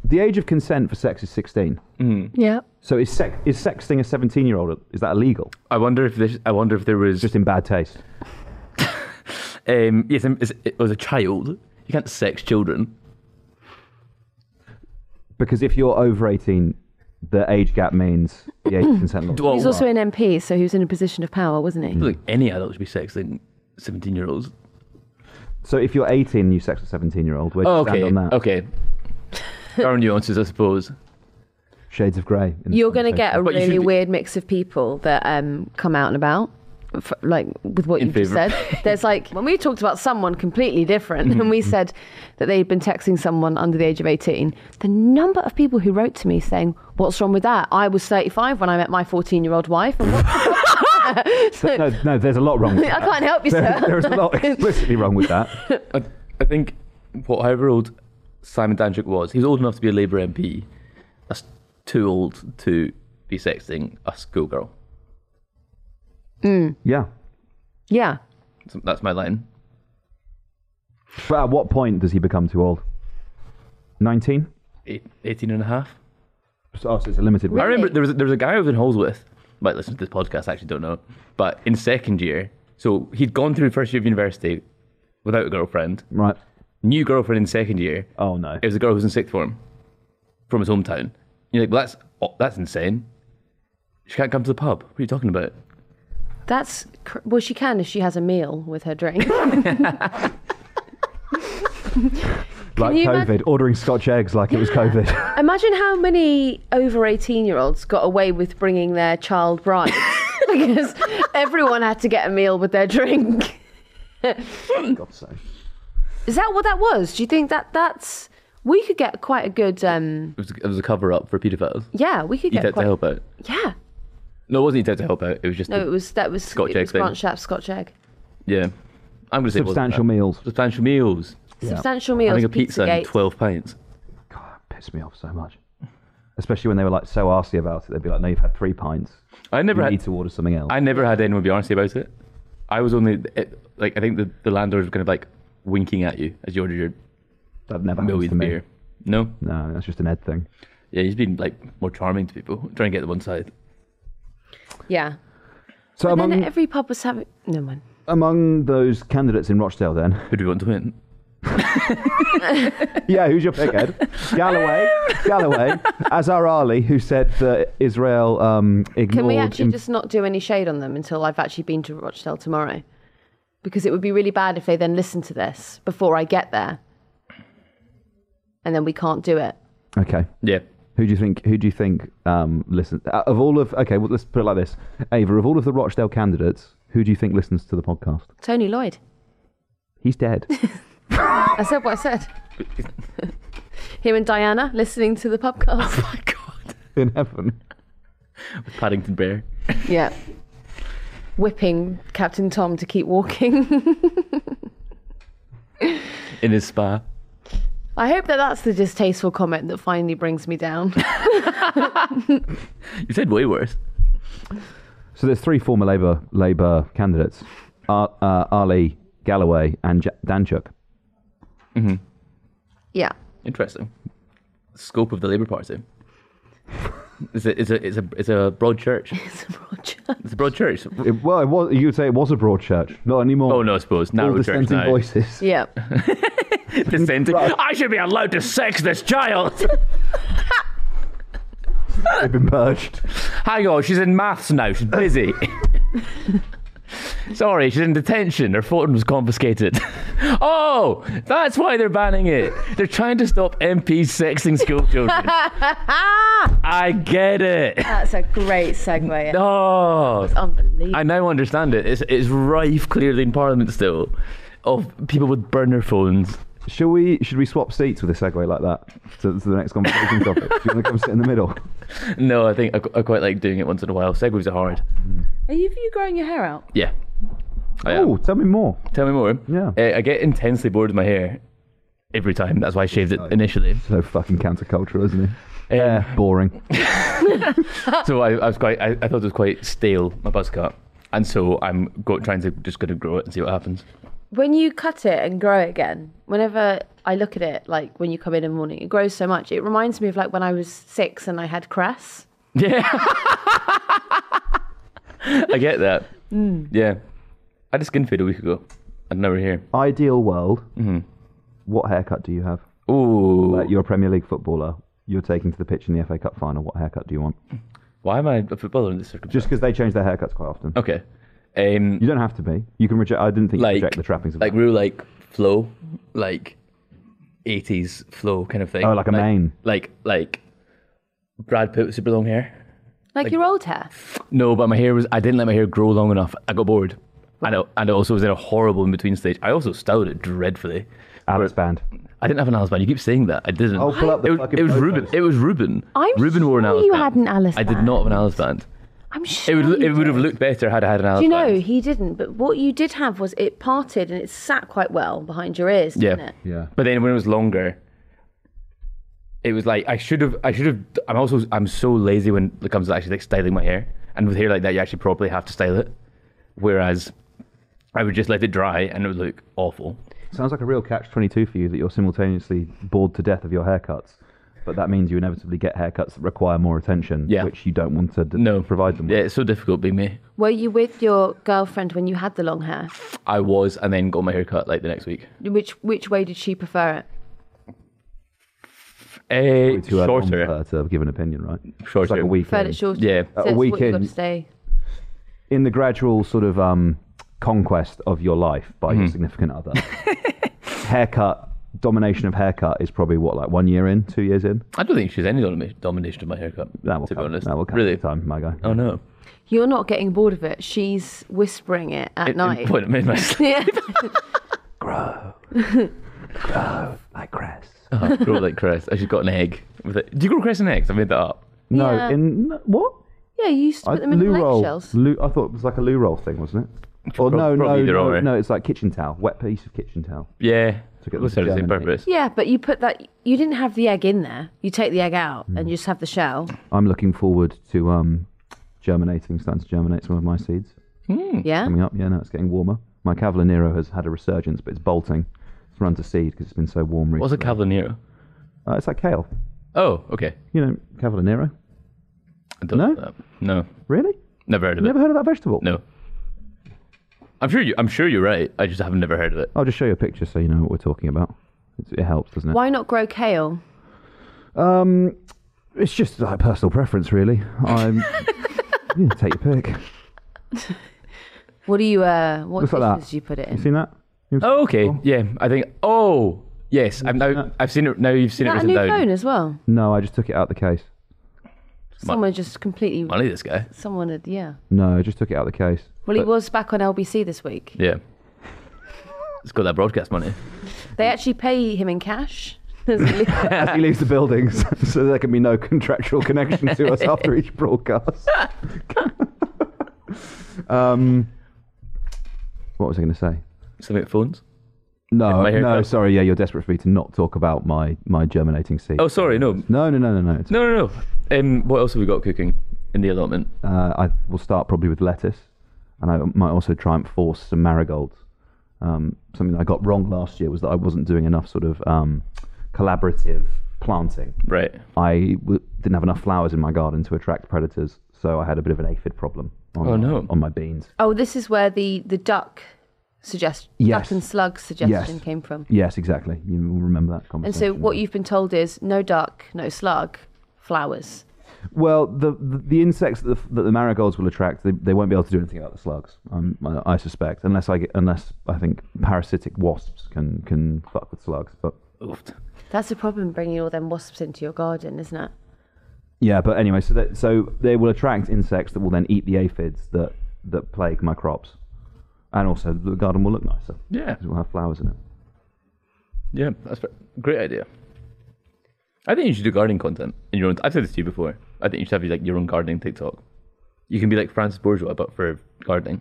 the age of consent for sex is sixteen. Mm. Yeah. So is sex is sexting a seventeen-year-old? Is that illegal? I wonder if this. I wonder if there was just in bad taste. um, yes, it was a child. You can't sex children because if you're over eighteen. The age gap means the age of consent law. He's also an M P, so he was in a position of power, wasn't he? Like any adult should be sexing seventeen-year-olds. So if you're eighteen and you sex a seventeen-year-old, where do you oh, stand okay. on that? Okay. There are nuances, I suppose. Shades of grey. You're going to get a but really weird mix of people that um, come out and about, for, like with what you've just said. There's like, when we talked about someone completely different, mm-hmm. and we said that they'd been texting someone under the age of eighteen, the number of people who wrote to me saying, what's wrong with that? I was thirty-five when I met my fourteen-year-old wife. And what? so, no, no, there's a lot wrong with that. I can't help you, there, sir. There's a lot explicitly wrong with that. I, I think what, however old Simon Danchuk was, he was old enough to be a Labour M P. That's too old to be sexting a schoolgirl. Mm. Yeah. Yeah. So that's my line. But at what point does he become too old? nineteen? Eight, eighteen and a half. Oh, so it's a limited... Really? I remember there was, there was a guy I was in halls with, might listen to this podcast, I actually don't know, but in second year, so he'd gone through first year of university without a girlfriend. Right. New girlfriend in second year. Oh, no. It was a girl who was in sixth form from his hometown. And you're like, well, that's, oh, that's insane. She can't come to the pub. What are you talking about? That's... Cr- well, she can if she has a meal with her drink. Like COVID, imag- ordering Scotch eggs like yeah. it was COVID. Imagine how many over eighteen-year-olds got away with bringing their child bride because everyone had to get a meal with their drink. God's sake. Is that what that was? Do you think that that's... We could get quite a good... Um, it, was a, it was a cover-up for paedophiles. Yeah, we could get quite... You had to help out. Yeah. No, it wasn't you had to help out. It was just... No, it was... That was... Scotch egg thing. Branch Chap Scotch egg. Yeah. I'm going to say... Substantial meals. Substantial meals. Substantial yeah. meals. Having a pizza and twelve pints. God, that pissed me off so much. Especially when they were like so arsey about it. They'd be like, no, you've had three pints. I never you had, need to order something else. I never had anyone be arsey about it. I was only it, like I think the, the landlord was kind of like winking at you as you ordered your that never happens to beer. Me. No? No, that's just an Ed thing. Yeah, he's been like more charming to people, trying to get them on side. Yeah. So but among, then every pub was having no one. Among those candidates in Rochdale then. Who do you want to win? Yeah, who's your pick, Ed? Galloway, Galloway, Azhar Ali, who said that Israel um, ignored... Can we actually imp- just not do any shade on them until I've actually been to Rochdale tomorrow? Because it would be really bad if they then listen to this before I get there. And then we can't do it. Okay. Yeah. Who do you think, who do you think, um, listen, of all of, okay, well, let's put it like this. Ava, of all of the Rochdale candidates, Who do you think listens to the podcast? Tony Lloyd. He's dead. I said what I said. Him and Diana listening to the podcast. Oh my God. In heaven. With Paddington Bear. Yeah. Whipping Captain Tom to keep walking. In his spa. I hope that that's the distasteful comment that finally brings me down. You said way worse. So there's three former Labour Labour candidates. Uh, uh, Ali, Galloway and J- Danchuk. Mm-hmm. Yeah. Interesting. Scope of the Labour Party. It's a, it's a, it's a, it's a broad church. It's a broad church. It's a broad church. It, well, it was, you would say it was a broad church. Not anymore. Oh, no, I suppose. Narrow all dissenting church now. Voices. Yeah. Dissenting. Right. I should be allowed to sex this child. They've been purged. Hang on, she's in maths now. She's busy. Sorry, she's in detention. Her phone was confiscated. Oh, that's why they're banning it. They're trying to stop M Ps sexing school children. I get it. That's a great segue. Oh, it's unbelievable. I now understand it. It's, it's rife, clearly, in Parliament still, of people with burner phones. Should we should we swap seats with a segue like that to, to the next conversation topic? Do you want to come sit in the middle? No, I think I, I quite like doing it once in a while. Segues are hard. Are you, you growing your hair out? Yeah. Oh, tell me more. Tell me more. Yeah. Uh, I get intensely bored with my hair every time. That's why I shaved it initially. So fucking countercultural, isn't it? Yeah. Uh, boring. So I, I was quite. I, I thought it was quite stale, my buzz cut, and so I'm go, trying to just going to grow it and see what happens. When you cut it and grow it again, whenever I look at it, like when you come in in the morning, it grows so much. It reminds me of like when I was six and I had cress. Yeah. I get that. Mm. Yeah. I had a skin fade a week ago. And now we're here. Ideal world. Mm-hmm. What haircut do you have? Ooh. Like you're a Premier League footballer. You're taking to the pitch in the F A Cup final. What haircut do you want? Why am I a footballer in this circumstance? Just because they change their haircuts quite often. Okay. Um, you don't have to be. You can reject. I didn't think like, you could reject the trappings of like that. Real like flow, like eighties flow kind of thing. Oh, like a like, mane. Like like Brad Pitt with super long hair. Like, like your old hair. No, but my hair was. I didn't let my hair grow long enough. I got bored, and I, and I also was in a horrible in between stage. I also styled it dreadfully. Alice band. I didn't have an Alice band. You keep saying that. I didn't. Oh, pull up the it fucking. Was, it was Ruben. It was Ruben. I'm Ruben wore an Alice you band. Had an Alice band. I did not have an Alice band. I'm sure it would, it would have looked better had I had an Alice band. Do you know, he didn't, but what you did have was it parted and it sat quite well behind your ears, didn't yeah. it? Yeah. But then when it was longer, it was like, I should have, I should have, I'm also, I'm so lazy when it comes to actually like styling my hair. And with hair like that, you actually probably have to style it. Whereas I would just let it dry and it would look awful. Sounds like a real catch twenty-two for you that you're simultaneously bored to death of your haircuts. But that means you inevitably get haircuts that require more attention, yeah. which you don't want to d- no. provide them with. Yeah, it's so difficult being me. Were you with your girlfriend when you had the long hair? I was, and then got my hair cut like the next week. Which which way did she prefer it? Uh, it's too shorter. Early to give an opinion, right? Shorter. It's like a week. Preferred it shorter. Yeah, so a week in. In the gradual sort of um, conquest of your life by mm. your significant other, haircut. Domination of haircut is probably what, like one year in, two years in? I don't think she's any domination of my haircut, that will to come, be honest. That will come really? Time, my guy. Oh, no. You're not getting bored of it. She's whispering it at in, night. Point in my sleep. Grow. Grow like cress. Oh, grow like cress. I should got an egg. With it. Do you grow cress and eggs? I made that up. No. Yeah. In what? Yeah, you used to put I, them in eggshells. I thought it was like a loo roll thing, wasn't it? Or no, no, no, no, it's like kitchen towel, wet piece of kitchen towel. Yeah, it was for the same purpose. Yeah, but you put that, you didn't have the egg in there. You take the egg out mm. and you just have the shell. I'm looking forward to um, germinating, starting to germinate some of my seeds. Mm. Yeah? Coming up, yeah, no, it's getting warmer. My Cavallonero has had a resurgence, but it's bolting. It's run to seed because it's been so warm recently. What's a Cavallonero? Uh, it's like kale. Oh, okay. You know Cavallonero? I don't know that. No. Really? Never heard of it. Never heard of that vegetable? No. I'm sure you. I'm sure you're right. I just haven't never heard of it. I'll just show you a picture so you know what we're talking about. It's, it helps, doesn't it? Why not grow kale? Um, it's just like personal preference, really. I'm yeah, take your pick. What do you? Uh, what dishes like do you put it in? You seen that? You've oh, okay. Before? Yeah, I think. Oh, yes. You've I've now. That? I've seen it. Now you've seen Is it written down. Is that a new phone as well? No, I just took it out of the case. Someone My, just completely. I need this guy. Someone had. Yeah. No, I just took it out of the case. Well, he but, was back on L B C this week. Yeah. He's got that broadcast money. They actually pay him in cash. As he leaves, as he leaves the buildings, so there can be no contractual connection to us after each broadcast. um, what was I going to say? Something at phones? No, no, sorry. Yeah, you're desperate for me to not talk about my, my germinating seed. Oh, sorry, no. No, no, no, no, no. No, no, no. Um, what else have we got cooking in the allotment? Uh, I will start probably with lettuce, and I might also try and force some marigolds. Um, something that I got wrong last year was that I wasn't doing enough sort of um, collaborative planting. Right. I w- didn't have enough flowers in my garden to attract predators, so I had a bit of an aphid problem on, oh, no. on my beans. Oh, this is where the, the duck... Suggest- yes. Duck and slug suggestion yes. came from. Yes, exactly. You will remember that conversation. And so what you've been told is no duck, no slug, flowers. Well, the the, the insects that the, that the marigolds will attract, they, they won't be able to do anything about the slugs, um, I, I suspect, unless I get, unless I think parasitic wasps can, can fuck with slugs. But that's the problem, bringing all them wasps into your garden, isn't it? Yeah, but anyway, so that, so they will attract insects that will then eat the aphids that, that plague my crops. And also, the garden will look nicer. Yeah. Because it will have flowers in it. Yeah, that's a great idea. I think you should do gardening content in your own... T- I've said this to you before. I think you should have like your own gardening TikTok. You can be like Francis Bourgeois, but for gardening.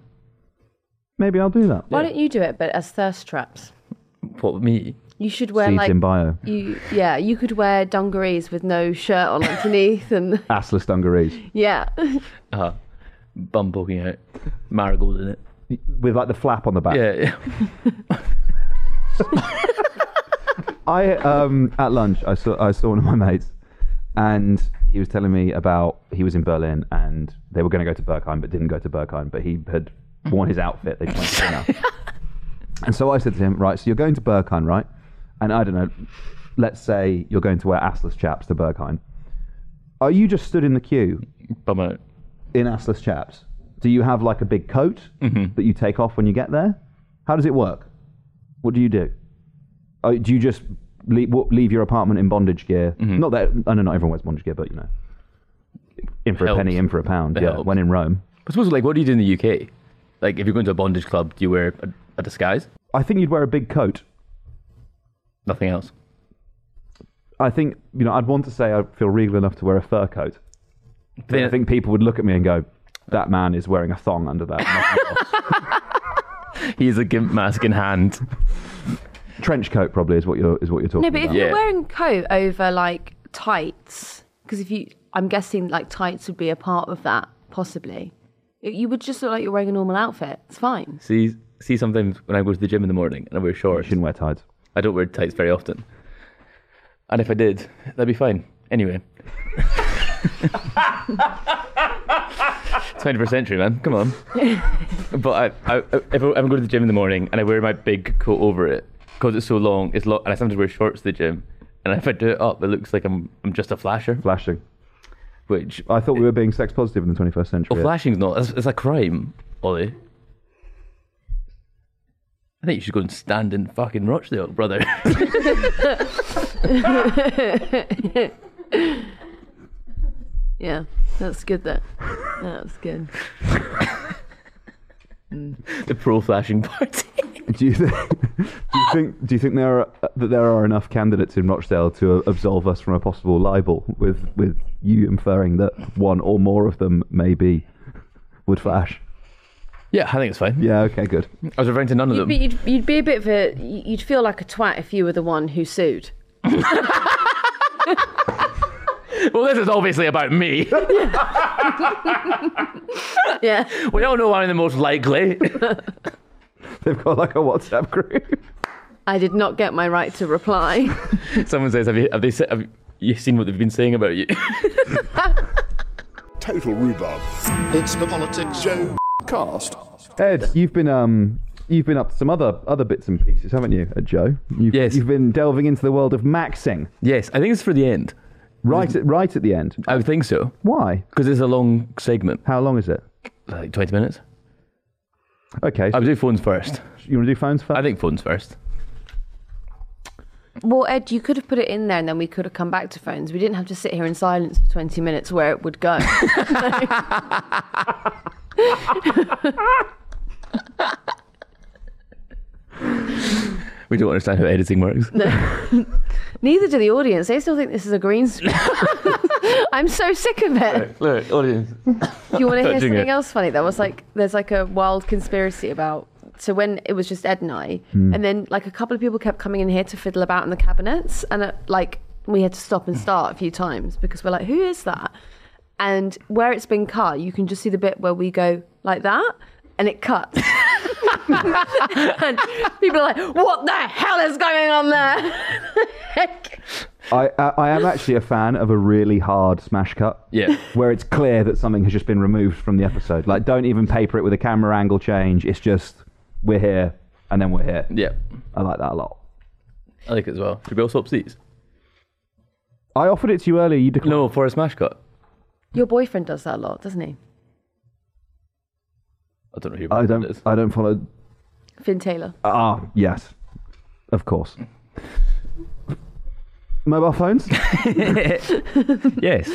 Maybe I'll do that. Yeah. Why don't you do it, but as thirst traps? What, me? You should wear Seeds like... in bio. You, yeah, you could wear dungarees with no shirt on underneath and... Assless dungarees. Yeah. uh, bum poking out. Marigold in it. With like the flap on the back. Yeah. yeah. I um at lunch I saw I saw one of my mates, and he was telling me about he was in Berlin and they were going to go to Berghain but didn't go to Berghain, but he had worn his outfit. They just went to And so I said to him, right, so you're going to Berghain, right? And I don't know, let's say you're going to wear assless chaps to Berghain. Are you just stood in the queue? Bummer. In assless chaps? Do you have like a big coat mm-hmm. that you take off when you get there? How does it work? What do you do? Oh, do you just leave, leave your apartment in bondage gear? Mm-hmm. Not that I know not everyone wears bondage gear, but you know, in for helps. a penny, in for a pound. It yeah, helps. When in Rome. But suppose like, what do you do in the U K? Like, if you're going to a bondage club, do you wear a, a disguise? I think you'd wear a big coat. Nothing else. I think you know. I'd want to say I feel regal enough to wear a fur coat. Then I think people would look at me and go, that man is wearing a thong under that. He's a gimp mask in hand. Trench coat probably is what you're is what you're talking about. No, but about. if yeah. you're wearing coat over like tights, because if you, I'm guessing like tights would be a part of that possibly. You would just look like you're wearing a normal outfit. It's fine. See, see, sometimes when I go to the gym in the morning and I wear shorts, you shouldn't wear tights. I don't wear tights very often, and if I did, that'd be fine. Anyway. twenty-first century, man. Come on. But I, I, if I, I'm going to the gym in the morning and I wear my big coat over it because it's so long, it's long, and I sometimes wear shorts to the gym. And if I do it up, it looks like I'm I'm just a flasher. Flashing. Which I thought it, we were being sex positive in the twenty-first century. Oh, yeah. Flashing's not. It's, it's a crime, Ollie. I think you should go and stand in fucking Rochdale, brother. Yeah, that's good. That that's good. Mm. The pro flashing party. Do you think? Do you think? Do you think there are that there are enough candidates in Rochdale to absolve us from a possible libel? With with you inferring that one or more of them maybe would flash. Yeah, I think it's fine. Yeah, okay, good. I was referring to none you'd of them. Be, you'd, you'd be a bit of a. You'd feel like a twat if you were the one who sued. Well, this is obviously about me. Yeah. Yeah. We all know I'm the most likely. They've got like a WhatsApp group. I did not get my right to reply. Someone says, have you, have they, have you seen what they've been saying about you? Total rhubarb. It's the Politics Joe cast. Ed, you've been... um. You've been up to some other other bits and pieces, haven't you, uh, Joe? You've, yes. You've been delving into the world of maxing. Yes, I think it's for the end. Right at, right at the end? I would think so. Why? Because it's a long segment. How long is it? Like twenty minutes. Okay. So I would do phones first. You want to do phones first? I think phones first. Well, Ed, you could have put it in there and then we could have come back to phones. We didn't have to sit here in silence for twenty minutes where it would go. We don't understand how editing works. No. Neither do the audience. They still think this is a green screen. I'm so sick of it. Look, look audience. Do you want to hear something it. else funny? That was like, there's like a wild conspiracy about, so when it was just Ed and I, mm. and then like a couple of people kept coming in here to fiddle about in the cabinets, and uh, like we had to stop and start a few times because we're like, who is that? And where it's been cut, you can just see the bit where we go like that, and it cuts. And people are like, what the hell is going on there? I, I I am actually a fan of a really hard smash cut. Yeah. Where it's clear that something has just been removed from the episode. Like, don't even paper it with a camera angle change. It's just, we're here, and then we're here. Yeah. I like that a lot. I like it as well. Should we all swap seats? I offered it to you earlier. You declined. No, for a smash cut. Your boyfriend does that a lot, doesn't he? I don't know who I don't, is. I don't follow... Finn Taylor. Ah, uh, yes. Of course. Mobile phones? Yes.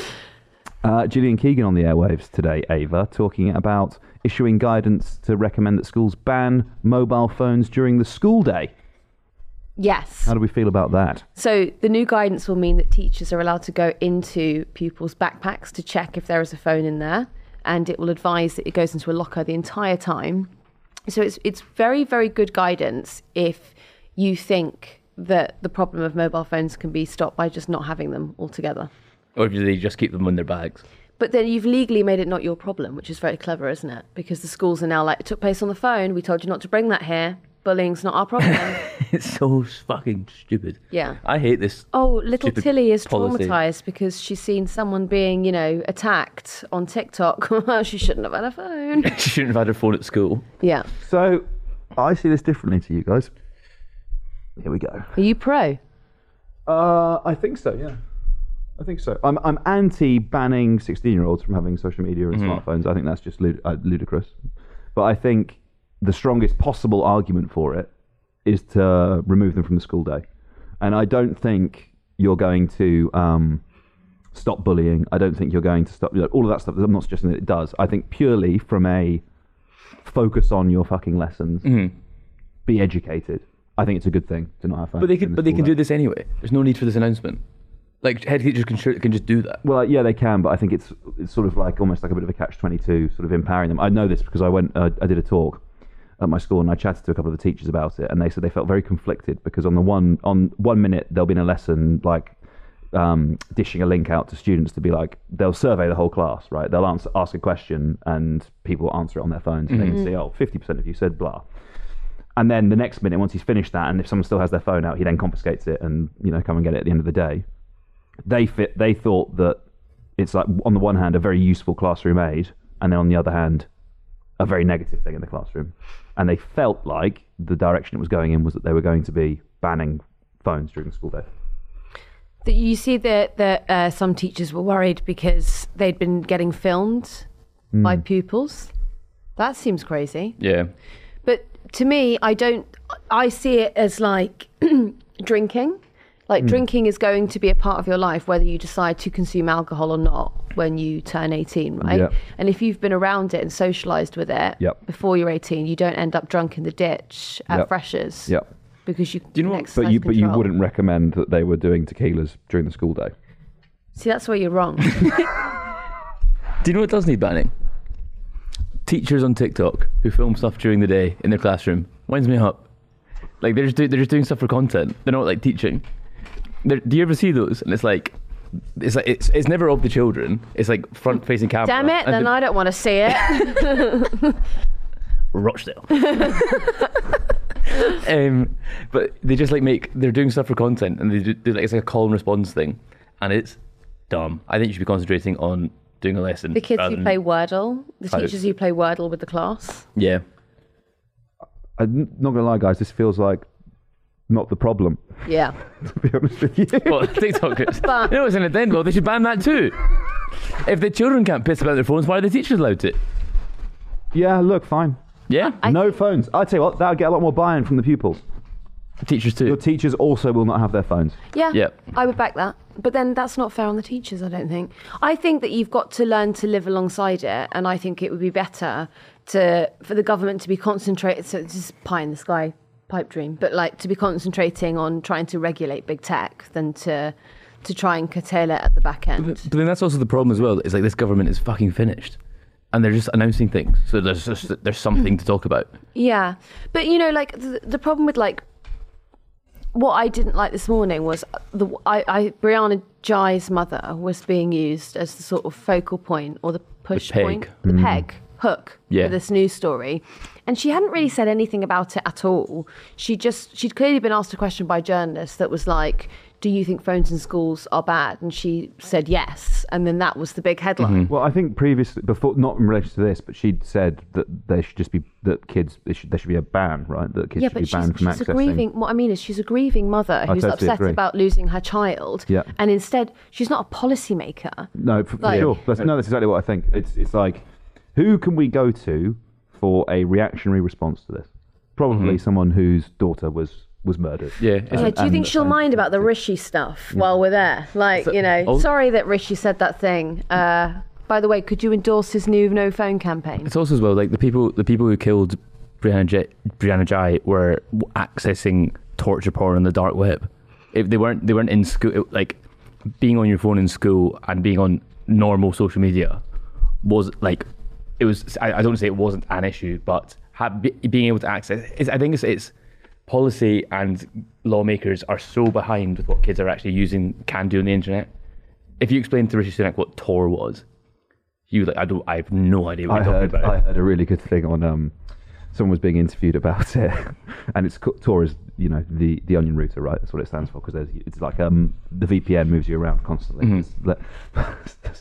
Uh, Gillian Keegan on the airwaves today, Ava, talking about issuing guidance to recommend that schools ban mobile phones during the school day. Yes. How do we feel about that? So the new guidance will mean that teachers are allowed to go into pupils' backpacks to check if there is a phone in there, and it will advise that it goes into a locker the entire time. So it's it's very, very good guidance if you think that the problem of mobile phones can be stopped by just not having them altogether. Or do they just keep them in their bags? But then you've legally made it not your problem, which is very clever, isn't it? Because the schools are now like, it took place on the phone, we told you not to bring that here, bullying's not our problem. It's so fucking stupid. Yeah. I hate this. Oh, little Tilly is policy. traumatized because she's seen someone being, you know, attacked on TikTok. She shouldn't have had a phone. She shouldn't have had a phone at school. Yeah. So I see this differently to you guys. Here we go. Are you pro? Uh, I think so, yeah. I think so. I'm I'm anti-banning sixteen-year-olds from having social media and mm-hmm. smartphones. I think that's just lud- uh, ludicrous. But I think the strongest possible argument for it is to remove them from the school day. And I don't think you're going to um, stop bullying. I don't think you're going to stop, you know, all of that stuff. I'm not suggesting that it does. I think purely from a focus on your fucking lessons, mm-hmm. be educated. I think it's a good thing to not have fun. But they can, but they can do this anyway. There's no need for this announcement. Like, head teachers can, can just do that. Well, yeah, they can, but I think it's it's sort of like almost like a bit of a catch twenty-two, sort of empowering them. I know this because I went, uh, I did a talk at my school and I chatted to a couple of the teachers about it, and they said they felt very conflicted because on the one on one minute they'll be in a lesson like um, dishing a link out to students to be like, they'll survey the whole class, right? They'll answer, ask a question and people answer it on their phones and mm-hmm. they can see, oh, fifty percent of you said blah. And then the next minute, once he's finished that, and if someone still has their phone out, he then confiscates it and, you know, come and get it at the end of the day. They fit, they thought that it's like, on the one hand, a very useful classroom aid, and then on the other hand, a very negative thing in the classroom. And they felt like the direction it was going in was that they were going to be banning phones during the school day. You see that, that uh, some teachers were worried because they'd been getting filmed mm. by pupils. That seems crazy. Yeah. But to me, I don't, I see it as like drinking. Like mm. drinking is going to be a part of your life, whether you decide to consume alcohol or not when you turn eighteen, right? Yep. And if you've been around it and socialised with it yep. before you're eighteen, you don't end up drunk in the ditch at yep. freshers. Yep. Because you, do you know what, but you control. But you wouldn't recommend that they were doing tequilas during the school day. See, that's where you're wrong. Do you know what does need banning? Teachers on TikTok who film stuff during the day in their classroom. Winds me up. Like, they're just, do, they're just doing stuff for content. They're not like teaching. They're, do you ever see those? And it's like, it's like it's it's never of the children. It's like front facing camera. Damn it! And then the, I don't want to see it. Rochdale. um, but they just like make they're doing stuff for content, and they do, do like it's like a call and response thing, and it's dumb. I think you should be concentrating on doing a lesson. The kids who play Wordle, the out. teachers who play Wordle with the class. Yeah. I'm not gonna lie, guys. This feels like not the problem. Yeah. To be honest with you. Well, TikTokers. But you know, it's an addendum. They should ban that too. If the children can't piss about their phones, why are the teachers allowed to? Yeah. Look, fine. Yeah. I, no I, phones. I tell you what, that would get a lot more buy-in from the pupils. Teachers too. Your teachers also will not have their phones. Yeah, yep. I would back that. But then that's not fair on the teachers, I don't think. I think that you've got to learn to live alongside it, and I think it would be better to for the government to be concentrated. So it's just pie in the sky, pipe dream, but like to be concentrating on trying to regulate big tech than to to try and curtail it at the back end. But, but then that's also the problem as well. It's like this government is fucking finished. And they're just announcing things. So there's just, there's something to talk about. Yeah. But, you know, like the, the problem with like what I didn't like this morning was the I, I Brianna Jai's mother was being used as the sort of focal point or the push the peg. point, the mm. peg, hook yeah. for this news story. And she hadn't really said anything about it at all. She just, she'd clearly been asked a question by a journalist that was like, do you think phones in schools are bad? And she said yes. And then that was the big headline. Mm-hmm. Well, I think previously, before, not in relation to this, but she'd said that there should just be, that kids, there should, there should be a ban, right? That kids yeah, should be banned from accessing. Yeah, but she's a grieving, what I mean is she's a grieving mother who's totally upset agree. about losing her child. Yeah. And instead, she's not a policymaker. No, for, like, for sure. That's, no, that's exactly what I think. It's, it's like, who can we go to for a reactionary response to this? Probably mm-hmm. someone whose daughter was... was murdered. Yeah. Um, yeah. Do you think she'll and, mind about the Rishi stuff yeah. while we're there? Like, so, you know, all, sorry that Rishi said that thing. Uh, by the way, could you endorse his new no phone campaign? It's also as well, like the people the people who killed Brianna, J- Brianna Jai were accessing torture porn on the dark web. If they weren't, they weren't in school, it, like being on your phone in school and being on normal social media was like, it was, I, I don't say it wasn't an issue, but have, be, being able to access, it's, I think it's, it's policy and lawmakers are so behind with what kids are actually using, can do on the internet. If you explain to Rishi Sunak what Tor was, you like I don't, I have no idea what I you're heard, talking about. I heard a really good thing on um, someone was being interviewed about it, and it's Tor is you know the, the onion router, right? That's what it stands for because it's like um the V P N moves you around constantly. Mm-hmm.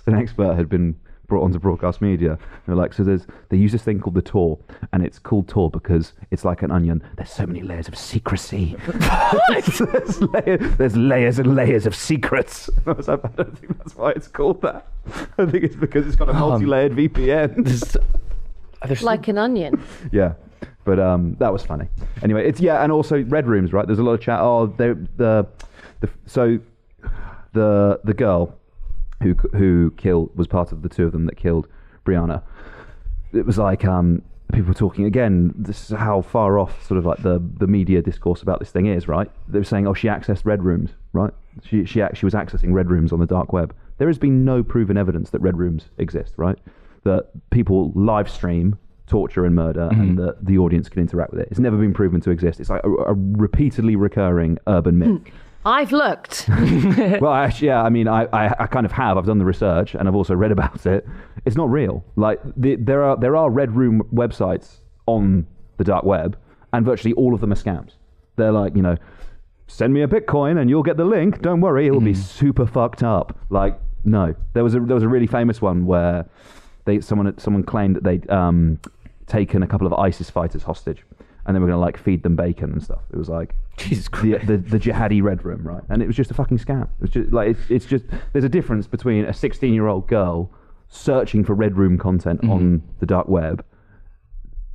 An expert had been brought onto broadcast media. They're like, so there's they use this thing called the Tor, and it's called Tor because it's like an onion. There's so many layers of secrecy. there's, layer, there's layers and layers of secrets. And I was like, I don't think that's why it's called that. I think it's because it's got a multi-layered um, V P N. There's, there's like some... an onion. Yeah, but um, that was funny. Anyway, it's yeah, and also red rooms, right? There's a lot of chat. Oh, they, the the so the the girl. Who who killed was part of the two of them that killed Brianna. It was like um, people were talking again. This is how far off sort of like the, the media discourse about this thing is, right? They were saying, oh, she accessed red rooms, right? She she she was accessing red rooms on the dark web. There has been no proven evidence that red rooms exist, right? That people live stream torture and murder, mm-hmm. and that the audience can interact with it. It's never been proven to exist. It's like a, a repeatedly recurring urban myth. Mm. I've looked. Well, I, yeah, I mean, I, I, I kind of have. I've done the research, and I've also read about it. It's not real. Like the, there are there are red room websites on the dark web, and virtually all of them are scams. They're like, you know, send me a Bitcoin, and you'll get the link. Don't worry, it'll mm. be super fucked up. Like, no, there was a there was a really famous one where they someone someone claimed that they'd um, taken a couple of ISIS fighters hostage, and they were going to like feed them bacon and stuff. It was like. Jesus Christ. The, the, the jihadi red room, right? And it was just a fucking scam. It was just, like, it's, it's just, there's a difference between a sixteen-year-old girl searching for red room content mm-hmm. on the dark web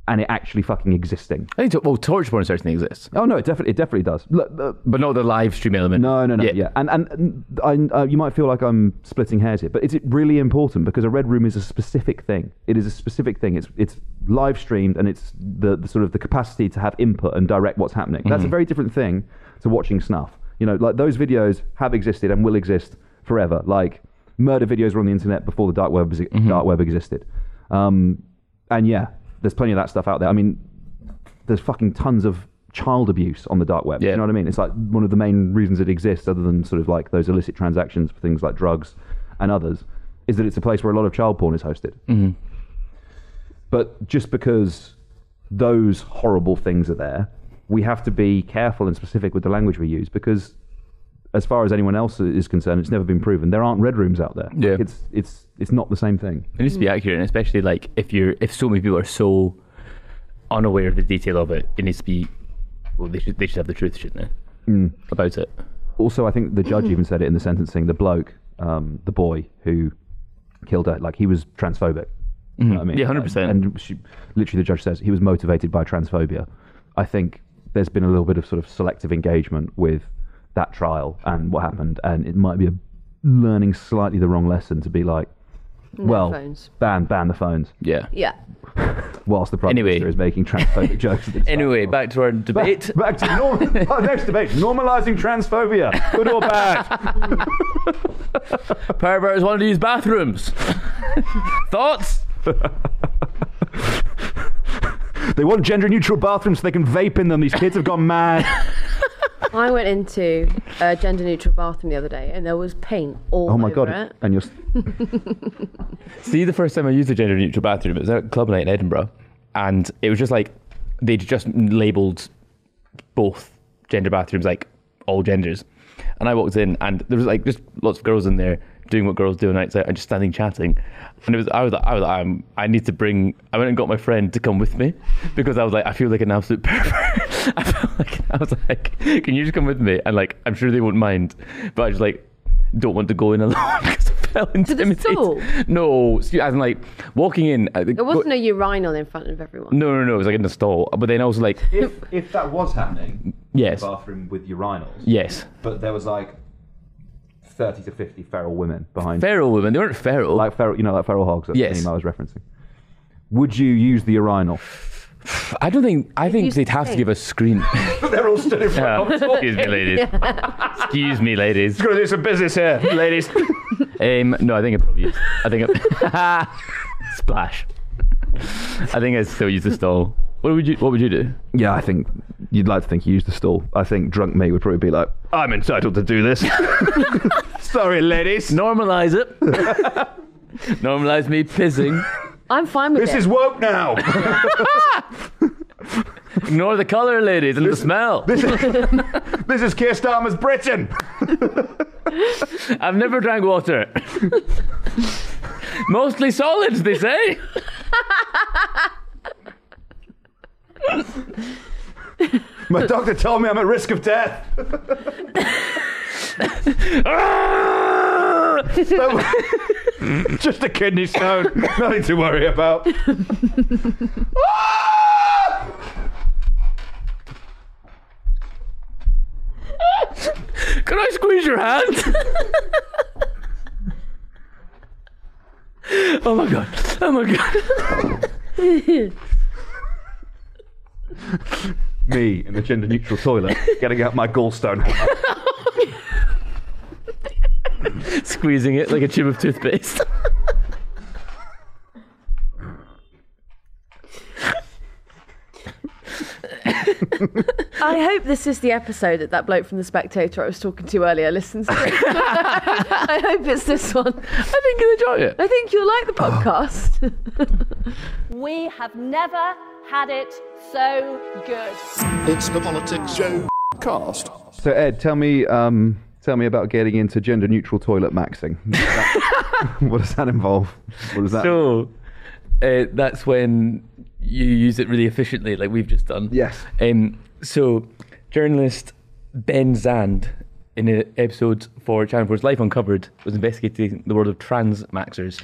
and it actually fucking existing. I think, well, torture porn certainly exists. Oh, no, it definitely it definitely does. Look, the, but not the live stream element. No, no, no, yeah. yeah. And and, and I, uh, you might feel like I'm splitting hairs here, but it's really important because a red room is a specific thing. It is a specific thing. It's it's live streamed and it's the, the sort of the capacity to have input and direct what's happening. That's mm-hmm. a very different thing to watching snuff. You know, like those videos have existed and will exist forever. Like murder videos were on the internet before the dark web, mm-hmm. dark web existed. Um, and yeah, there's plenty of that stuff out there. I mean, there's fucking tons of child abuse on the dark web. Yeah. You know what I mean? It's like one of the main reasons it exists, other than sort of like those illicit transactions for things like drugs and others, is that it's a place where a lot of child porn is hosted. Mm-hmm. But just because those horrible things are there, we have to be careful and specific with the language we use because as far as anyone else is concerned, it's never been proven. There aren't red rooms out there. Yeah. Like it's it's it's not the same thing. It needs to be accurate, and especially like if you're if so many people are so unaware of the detail of it, it needs to be. Well, they should they should have the truth, shouldn't they? Mm. About it. Also, I think the judge even said it in the sentencing. The bloke, um, the boy who killed her, like he was transphobic. Mm-hmm. You know what I mean? Yeah, one hundred percent. And she, literally, the judge says he was motivated by transphobia. I think there's been a little bit of sort of selective engagement with that trial and what happened, and it might be a learning slightly the wrong lesson to be like, no well, phones. ban ban the phones. Yeah, yeah. Whilst the Prime anyway. Minister is making transphobic jokes. Anyway, back to our debate. Back, back to norm- our next debate: normalising transphobia, good or bad? Perverts want to use bathrooms. Thoughts? They want gender-neutral bathrooms so they can vape in them. These kids have gone mad. I went into a gender-neutral bathroom the other day, and there was paint all over it. Oh my god! It. And you're see, the first time I used a gender-neutral bathroom, it was at a club night in Edinburgh, and it was just like they'd just labelled both gender bathrooms like all genders, and I walked in, and there was like just lots of girls in there doing what girls do on nights out and just standing chatting, and it was I was like I was like, um, I need to bring I went and got my friend to come with me because I was like I feel like an absolute pervert. I felt like I was like can you just come with me, and like I'm sure they won't mind, but I just like don't want to go in alone because I felt intimidated. No, I'm like walking in. There wasn't go, a urinal in front of everyone. No, no, no. It was like in the stall. But then I was like, if if that was happening, yes, bathroom with urinals, yes. But there was like thirty to fifty feral women behind. Feral women? They weren't feral. Like feral, you know, like feral hogs. That's yes. The name I was referencing. Would you use the urinal? I don't think. I think they'd have to give a screen. They're all stood in front of us. Excuse me, ladies. Yeah. Excuse me, ladies. We're going to do some business here, ladies. um, no, I think I'd probably use. I think. I'd, splash. I think I'd still use the stall. What would you? What would you do? Yeah, I think you'd like to think you use the stall. I think drunk me would probably be like, I'm entitled to do this. Sorry, ladies. Normalise it. Normalise me pissing. I'm fine with this it. This is woke now. Ignore the colour, ladies, and this, the smell. This is, this is Keir Starmer's Britain. I've never drank water. Mostly solids, they say. My doctor told me I'm at risk of death. Just a kidney stone, nothing to worry about. Can I squeeze your hand? Oh my god! Oh my god! Me in the gender-neutral toilet, getting out my gallstone. Squeezing it like a tube of toothpaste. I hope this is the episode that that bloke from The Spectator I was talking to earlier listens to. I hope it's this one. I think you'll enjoy it. I think you'll like the podcast. We have never had it so good. It's the Politics Joe cast. So Ed, tell me... Um, Tell me about getting into gender-neutral toilet maxing. That, what does that involve? What does that? So uh, that's when you use it really efficiently, like we've just done. Yes. Um, so journalist Ben Zand, in an episode for Channel four's Life Uncovered, was investigating the world of trans maxers,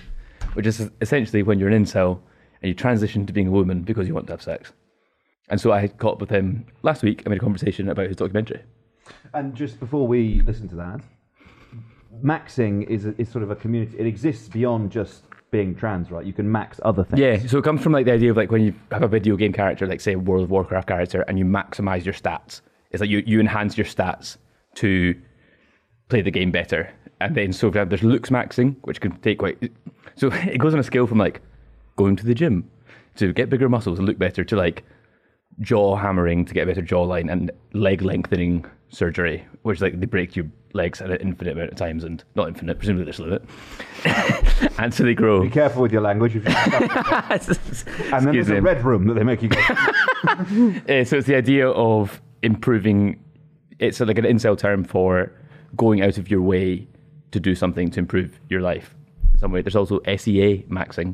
which is essentially when you're an incel and you transition to being a woman because you want to have sex. And so I caught up with him last week and made a conversation about his documentary. And just before we listen to that, maxing is a, is sort of a community. It exists beyond just being trans, right? You can max other things. Yeah, so it comes from like the idea of like when you have a video game character, like say a World of Warcraft character, and you maximise your stats. It's like you, you enhance your stats to play the game better. And then so there's looks maxing, which can take quite... So it goes on a scale from like going to the gym to get bigger muscles and look better to like jaw hammering to get a better jawline and leg lengthening surgery, which like they break your legs at an infinite amount of times, and not infinite, presumably there's a limit. And so they grow. Be careful with your language. If you and then there's me. A red room that they make you go. Yeah, so it's the idea of improving. It's like an incel term for going out of your way to do something to improve your life in some way. There's also S E A maxing,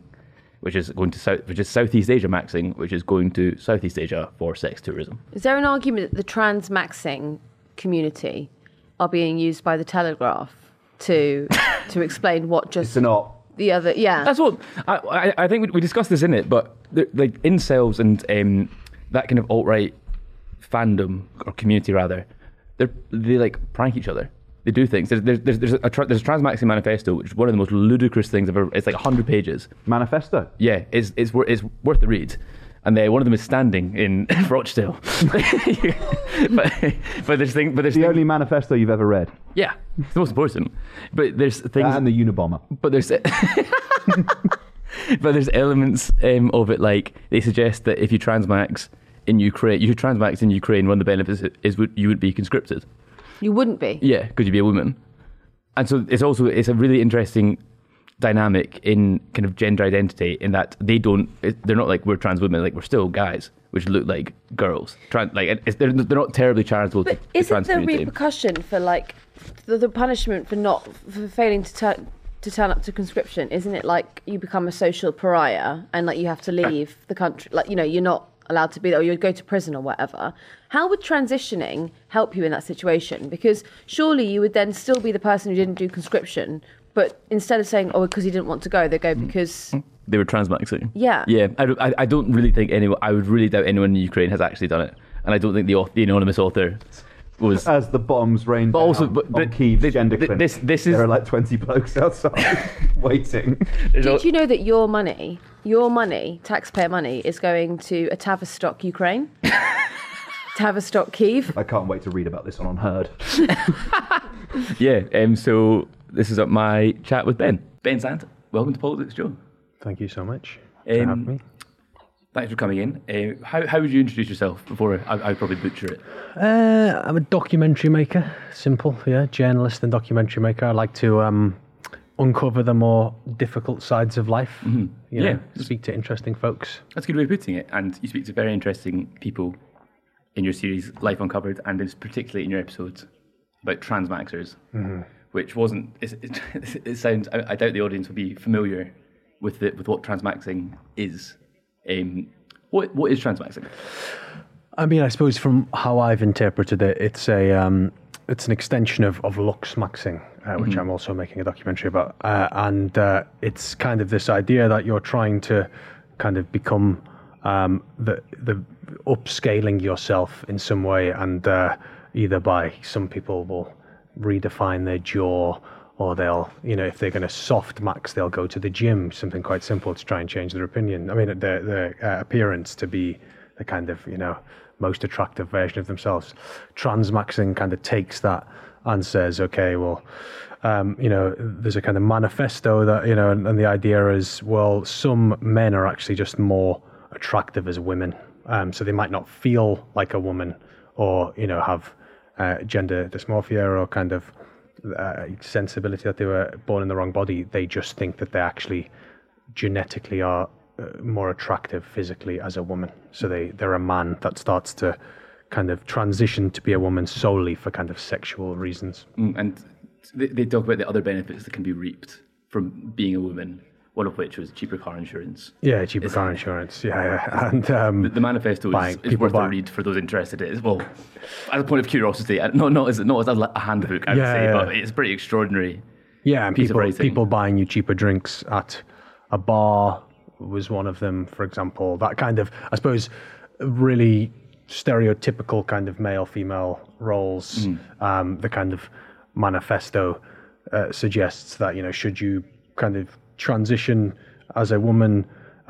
which is going to South, which is Southeast Asia maxing, which is going to Southeast Asia for sex tourism. Is there an argument that the trans maxing community are being used by the Telegraph to to explain what just it's not the other? Yeah, that's what I I think we, we discussed this in it, but like incels and um, that kind of alt right fandom or community rather, they they like prank each other. They do things. There's there's there's, there's a tra- there's a Trans-Maxi manifesto, which is one of the most ludicrous things I've ever. It's like one hundred pages. Manifesto. Yeah, it's it's it's worth the read. And they, one of them is standing in Rochdale. but but there's thing. But there's the thing, only manifesto you've ever read. Yeah, it's the most important. But there's things. That and the Unabomber. But there's. But there's elements um, of it, like they suggest that if you transmax in Ukraine, you transmax in Ukraine, one of the benefits is would, you would be conscripted. You wouldn't be. Yeah, because you'd be a woman. And so it's also, it's a really interesting dynamic in kind of gender identity, in that they don't, it, they're not like we're trans women, like we're still guys, which look like girls. Trans, like it's, they're, they're not terribly charitable but to, to trans community. Isn't there repercussion for like, the, the punishment for not, for failing to turn... to turn up to conscription, isn't it like you become a social pariah and like you have to leave the country, like, you know, you're not allowed to be there, or you'd go to prison or whatever? How would transitioning help you in that situation? Because surely you would then still be the person who didn't do conscription, but instead of saying, oh, because you didn't want to go, they go because they were transmaxing. Yeah. Yeah. I, I don't really think anyone, I would really doubt anyone in Ukraine has actually done it. And I don't think the, the anonymous author was, as the bombs rained but down also, but, but on Kiev's the, gender clinic. This, this is, there are like twenty blokes outside waiting. Did all... you know that your money, your money, taxpayer money, is going to a Tavistock, Ukraine? Tavistock, Kiev. I can't wait to read about this one on Herd. Yeah, um, so this is up my chat with Ben. Ben Zand, welcome to Politics Joe. Thank you so much um, for having me. Thanks for coming in. Uh, how how would you introduce yourself before I, I'd probably butcher it? Uh, I'm a documentary maker. Simple, yeah. Journalist and documentary maker. I like to um, uncover the more difficult sides of life. Mm-hmm. You know, yeah. Speak to interesting folks. That's a good way of putting it. And you speak to very interesting people in your series, Life Uncovered, and it's particularly in your episodes about transmaxers, mm-hmm. which wasn't... It, it, it sounds... I, I doubt the audience will be familiar with the, with what transmaxing is. Um, what what is transmaxing? I mean, I suppose from how I've interpreted it, it's a um, it's an extension of of looksmaxing, uh, mm-hmm. which I'm also making a documentary about, uh, and uh, it's kind of this idea that you're trying to kind of become um, the the upscaling yourself in some way, and uh, either by some people will redefine their jaw. Or they'll, you know, if they're going to soft max, they'll go to the gym, something quite simple to try and change their opinion. I mean, their, their uh, appearance to be the kind of, you know, most attractive version of themselves. Transmaxing kind of takes that and says, okay, well, um, you know, there's a kind of manifesto that, you know, and, and the idea is, well, some men are actually just more attractive as women. Um, so they might not feel like a woman or, you know, have uh, gender dysmorphia or kind of, Uh, sensibility that they were born in the wrong body. They just think that they actually genetically are uh, more attractive physically as a woman, so they they're a man that starts to kind of transition to be a woman solely for kind of sexual reasons. Mm, and they, they talk about the other benefits that can be reaped from being a woman, one of which was cheaper car insurance. Yeah, cheaper is car it? insurance. Yeah, yeah. And um, the, the manifesto is, is worth buy. a read for those interested in it as well. As a point of curiosity, not not as not as a handbook, I would yeah, say, yeah. but it's pretty extraordinary. Yeah, and piece people of people buying you cheaper drinks at a bar was one of them, for example. That kind of, I suppose, really stereotypical kind of male-female roles. Mm. Um, the kind of manifesto uh, suggests that, you know, should you kind of transition as a woman,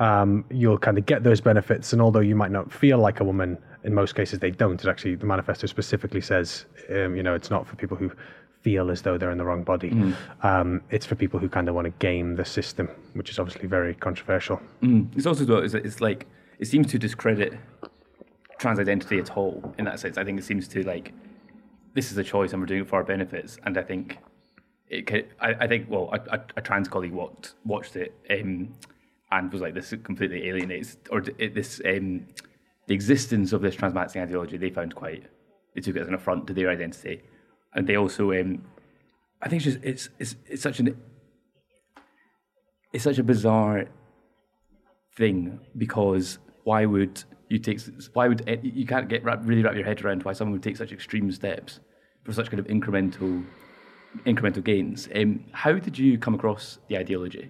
um, you'll kind of get those benefits, and although you might not feel like a woman, in most cases they don't. It actually, the manifesto specifically says, um, you know, it's not for people who feel as though they're in the wrong body. Mm. Um, it's for people who kind of want to game the system, which is obviously very controversial. Mm. It's also, it's like, it seems to discredit trans identity at all in that sense. I think it seems to, like, this is a choice and we're doing it for our benefits. And I think it can, I, I think, well, a, a trans colleague watched, watched it um, and was like, this completely alienates, or it, this... Um, the existence of this transmaxing ideology, they found quite, they took it as an affront to their identity. And they also, um, I think it's just, it's, it's, it's such an, it's such a bizarre thing, because why would you take, why would, you can't get wrap, really wrap your head around why someone would take such extreme steps for such kind of incremental, incremental gains. Um, how did you come across the ideology?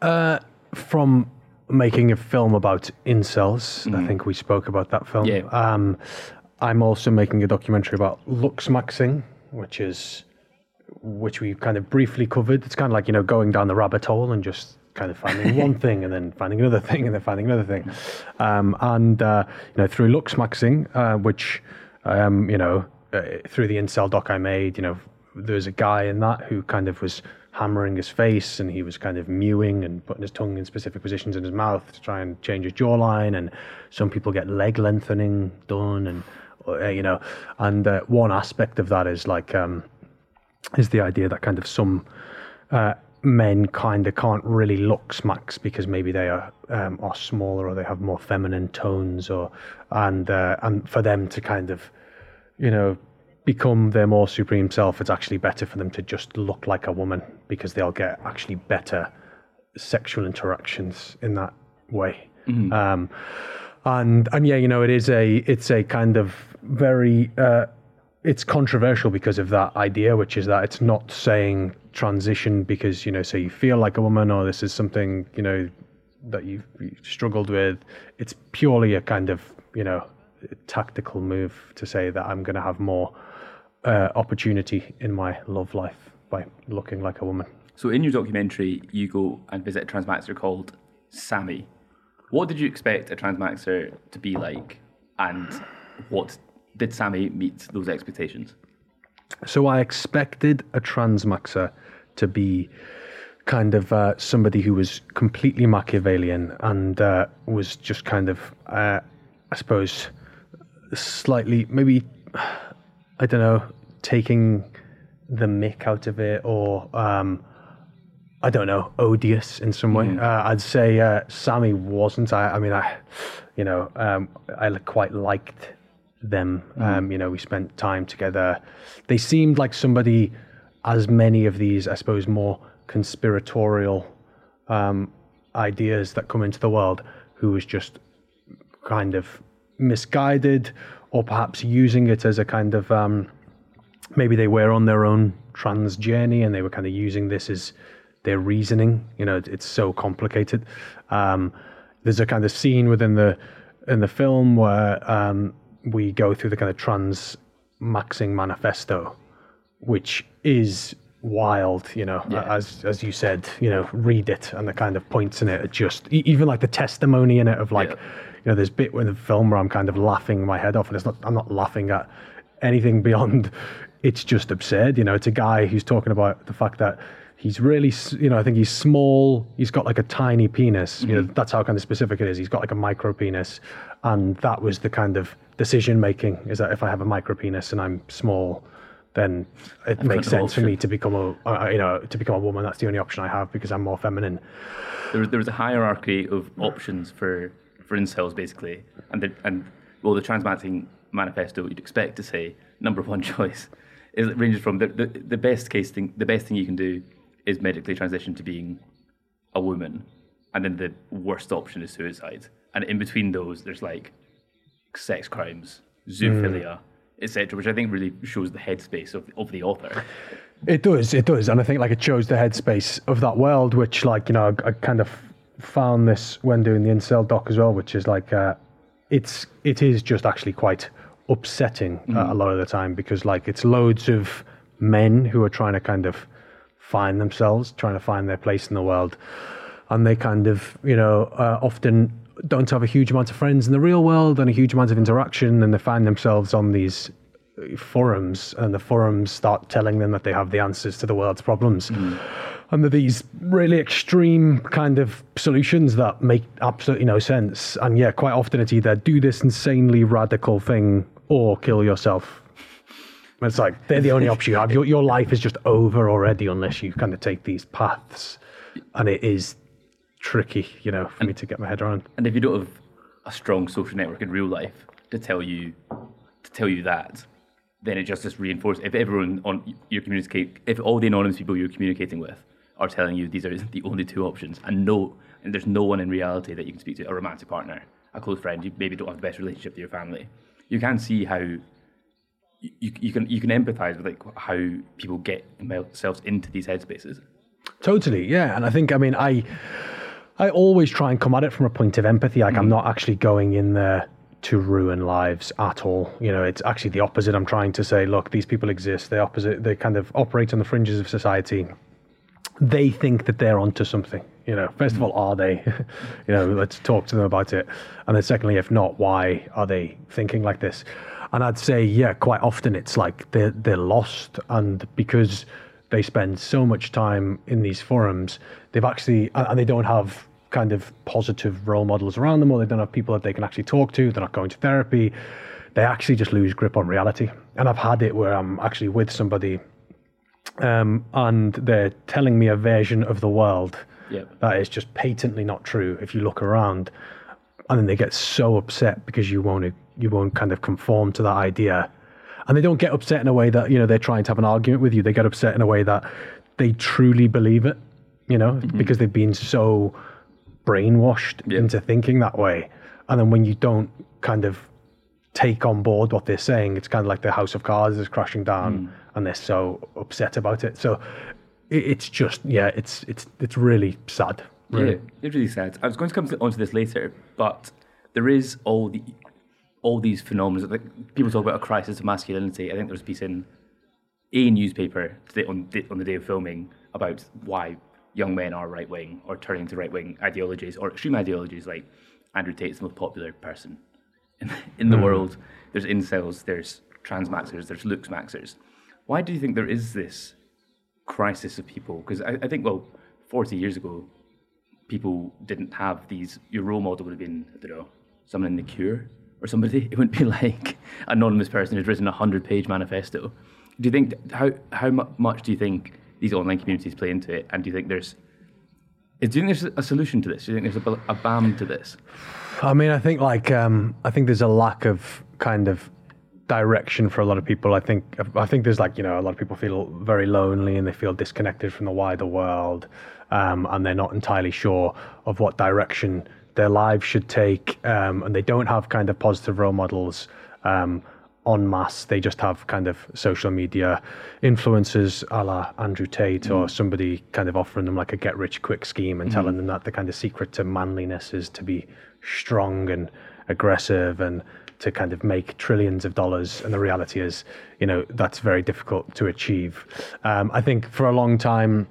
Uh, from... making a film about incels. Mm. I think we spoke about that film. Yeah. Um, I'm also making a documentary about looks maxing, which is which we kind of briefly covered. It's kind of like, you know, going down the rabbit hole and just kind of finding one thing and then finding another thing and then finding another thing. Um, and, uh, you know, through looks maxing, uh, which, um, you know, uh, through the incel doc I made, you know, there's a guy in that who kind of was hammering his face, and he was kind of mewing and putting his tongue in specific positions in his mouth to try and change his jawline. And some people get leg lengthening done, and uh, you know, and uh, one aspect of that is like um, is the idea that kind of some uh, men kind of can't really looks max because maybe they are um, are smaller, or they have more feminine tones, or and uh, and for them to kind of, you know, become their more supreme self, it's actually better for them to just look like a woman, because they'll get actually better sexual interactions in that way. Mm-hmm. Um, and and yeah, you know, it is a it's a kind of very uh, it's controversial because of that idea, which is that it's not saying transition because, you know, so you feel like a woman, or this is something, you know, that you've struggled with. It's purely a kind of, you know, tactical move to say that I'm going to have more Uh, opportunity in my love life by looking like a woman. So in your documentary, you go and visit a transmaxer called Sammy. What did you expect a transmaxer to be like, and what did Sammy meet those expectations? So I expected a transmaxer to be kind of uh, somebody who was completely Machiavellian and uh, was just kind of, uh, I suppose, slightly, maybe, I don't know, taking the mick out of it, or, um, I don't know, odious in some way. Mm. Uh, I'd say uh, Sammy wasn't. I, I mean, I, you know, um, I quite liked them. Mm. Um, you know, we spent time together. They seemed like somebody, as many of these, I suppose, more conspiratorial um, ideas that come into the world, who was just kind of misguided, or perhaps using it as a kind of, um, maybe they were on their own trans journey and they were kind of using this as their reasoning. You know, it's so complicated. Um, there's a kind of scene within the in the film where um, we go through the kind of trans maxing manifesto, which is wild, you know, yeah. as as you said, you know, read it, and the kind of points in it are just, even like the testimony in it of like, yeah. You know, there's a bit in the film where I'm kind of laughing my head off, and it's not, I'm not laughing at anything beyond, it's just absurd. You know, it's a guy who's talking about the fact that he's really, you know, I think he's small, he's got like a tiny penis, you mm-hmm. know, that's how kind of specific it is. He's got like a micro penis, and that was the kind of decision making, is that if I have a micro penis and I'm small, then it I've makes sense for me to become a, uh, you know, to become a woman. That's the only option I have because I'm more feminine. There was, there was a hierarchy of options for for incels, basically, and the, and well, the transmaxing manifesto, you'd expect to say number one choice is it ranges from the, the the best case thing, the best thing you can do is medically transition to being a woman, and then the worst option is suicide, and in between those, there's like sex crimes, zoophilia, mm. et cetera, which I think really shows the headspace of of the author. It does, it does, and I think like it shows the headspace of that world, which like, you know, I, I kind of. found this when doing the incel doc as well, which is like uh, it's it is just actually quite upsetting mm. uh, a lot of the time, because like it's loads of men who are trying to kind of find themselves, trying to find their place in the world, and they kind of, you know, uh, often don't have a huge amount of friends in the real world and a huge amount of interaction, and they find themselves on these forums, and the forums start telling them that they have the answers to the world's problems. Mm. And there are these really extreme kind of solutions that make absolutely no sense. And yeah, quite often it's either do this insanely radical thing or kill yourself. And it's like, they're the only option you have. Your, your life is just over already unless you kind of take these paths. And it is tricky, you know, for and, me to get my head around. And if you don't have a strong social network in real life to tell you, to tell you that, then it just is reinforced. If everyone on your communicate, if all the anonymous people you're communicating with are telling you these are the only two options, and no, and there's no one in reality that you can speak to, a romantic partner, a close friend, you maybe don't have the best relationship to your family, you can see how you you can you can empathise with like how people get themselves into these headspaces. Totally, yeah, and I think I mean I I always try and come at it from a point of empathy. Like mm. I'm not actually going in there to ruin lives at all. You know, it's actually the opposite. I'm trying to say, look, these people exist. They opposite. They kind of operate on the fringes of society. They think that they're onto something. You know, first of all, are they? You know, let's talk to them about it. And then secondly, if not, why are they thinking like this? And I'd say, yeah, quite often it's like they're, they're lost. And because they spend so much time in these forums, they've actually, and they don't have kind of positive role models around them, or they don't have people that they can actually talk to. They're not going to therapy. They actually just lose grip on reality. And I've had it where I'm actually with somebody um, and they're telling me a version of the world Yep. that is just patently not true if you look around, and then they get so upset because you won't you won't kind of conform to that idea. And they don't get upset in a way that, you know, they're trying to have an argument with you. They get upset in a way that they truly believe it, you know, mm-hmm. because they've been so brainwashed yep. into thinking that way. And then when you don't kind of take on board what they're saying, it's kind of like the house of cards is crashing down mm. and they're so upset about it. So it's just, yeah, it's it's it's really sad. Really. Yeah, it's really sad. I was going to come onto this later, but there is all the all these phenomena. Like, people talk about a crisis of masculinity. I think there was a piece in a newspaper today on, on the day of filming about why young men are right-wing or turning to right-wing ideologies or extreme ideologies. Like, Andrew Tate's the most popular person in, in the mm. world. There's incels, there's transmaxers, there's looksmaxers. Why do you think there is this crisis of people? Because I, I think, well, forty years ago, people didn't have these. Your role model would have been, I don't know, someone in The Cure or somebody. It wouldn't be like an anonymous person who's written a hundred-page manifesto. Do you think how how much do you think these online communities play into it? And do you think there's do you think there's a solution to this? Do you think there's a, a balm to this? I mean, I think like um, I think there's a lack of kind of direction for a lot of people. I think I think there's like, you know, a lot of people feel very lonely and they feel disconnected from the wider world, um, and they're not entirely sure of what direction their lives should take, um, and they don't have kind of positive role models um, en masse. They just have kind of social media influencers a la Andrew Tate mm. or somebody kind of offering them like a get-rich-quick scheme and mm. telling them that the kind of secret to manliness is to be strong and aggressive and to kind of make trillions of dollars. And the reality is, you know, that's very difficult to achieve. Um, I think for a long time,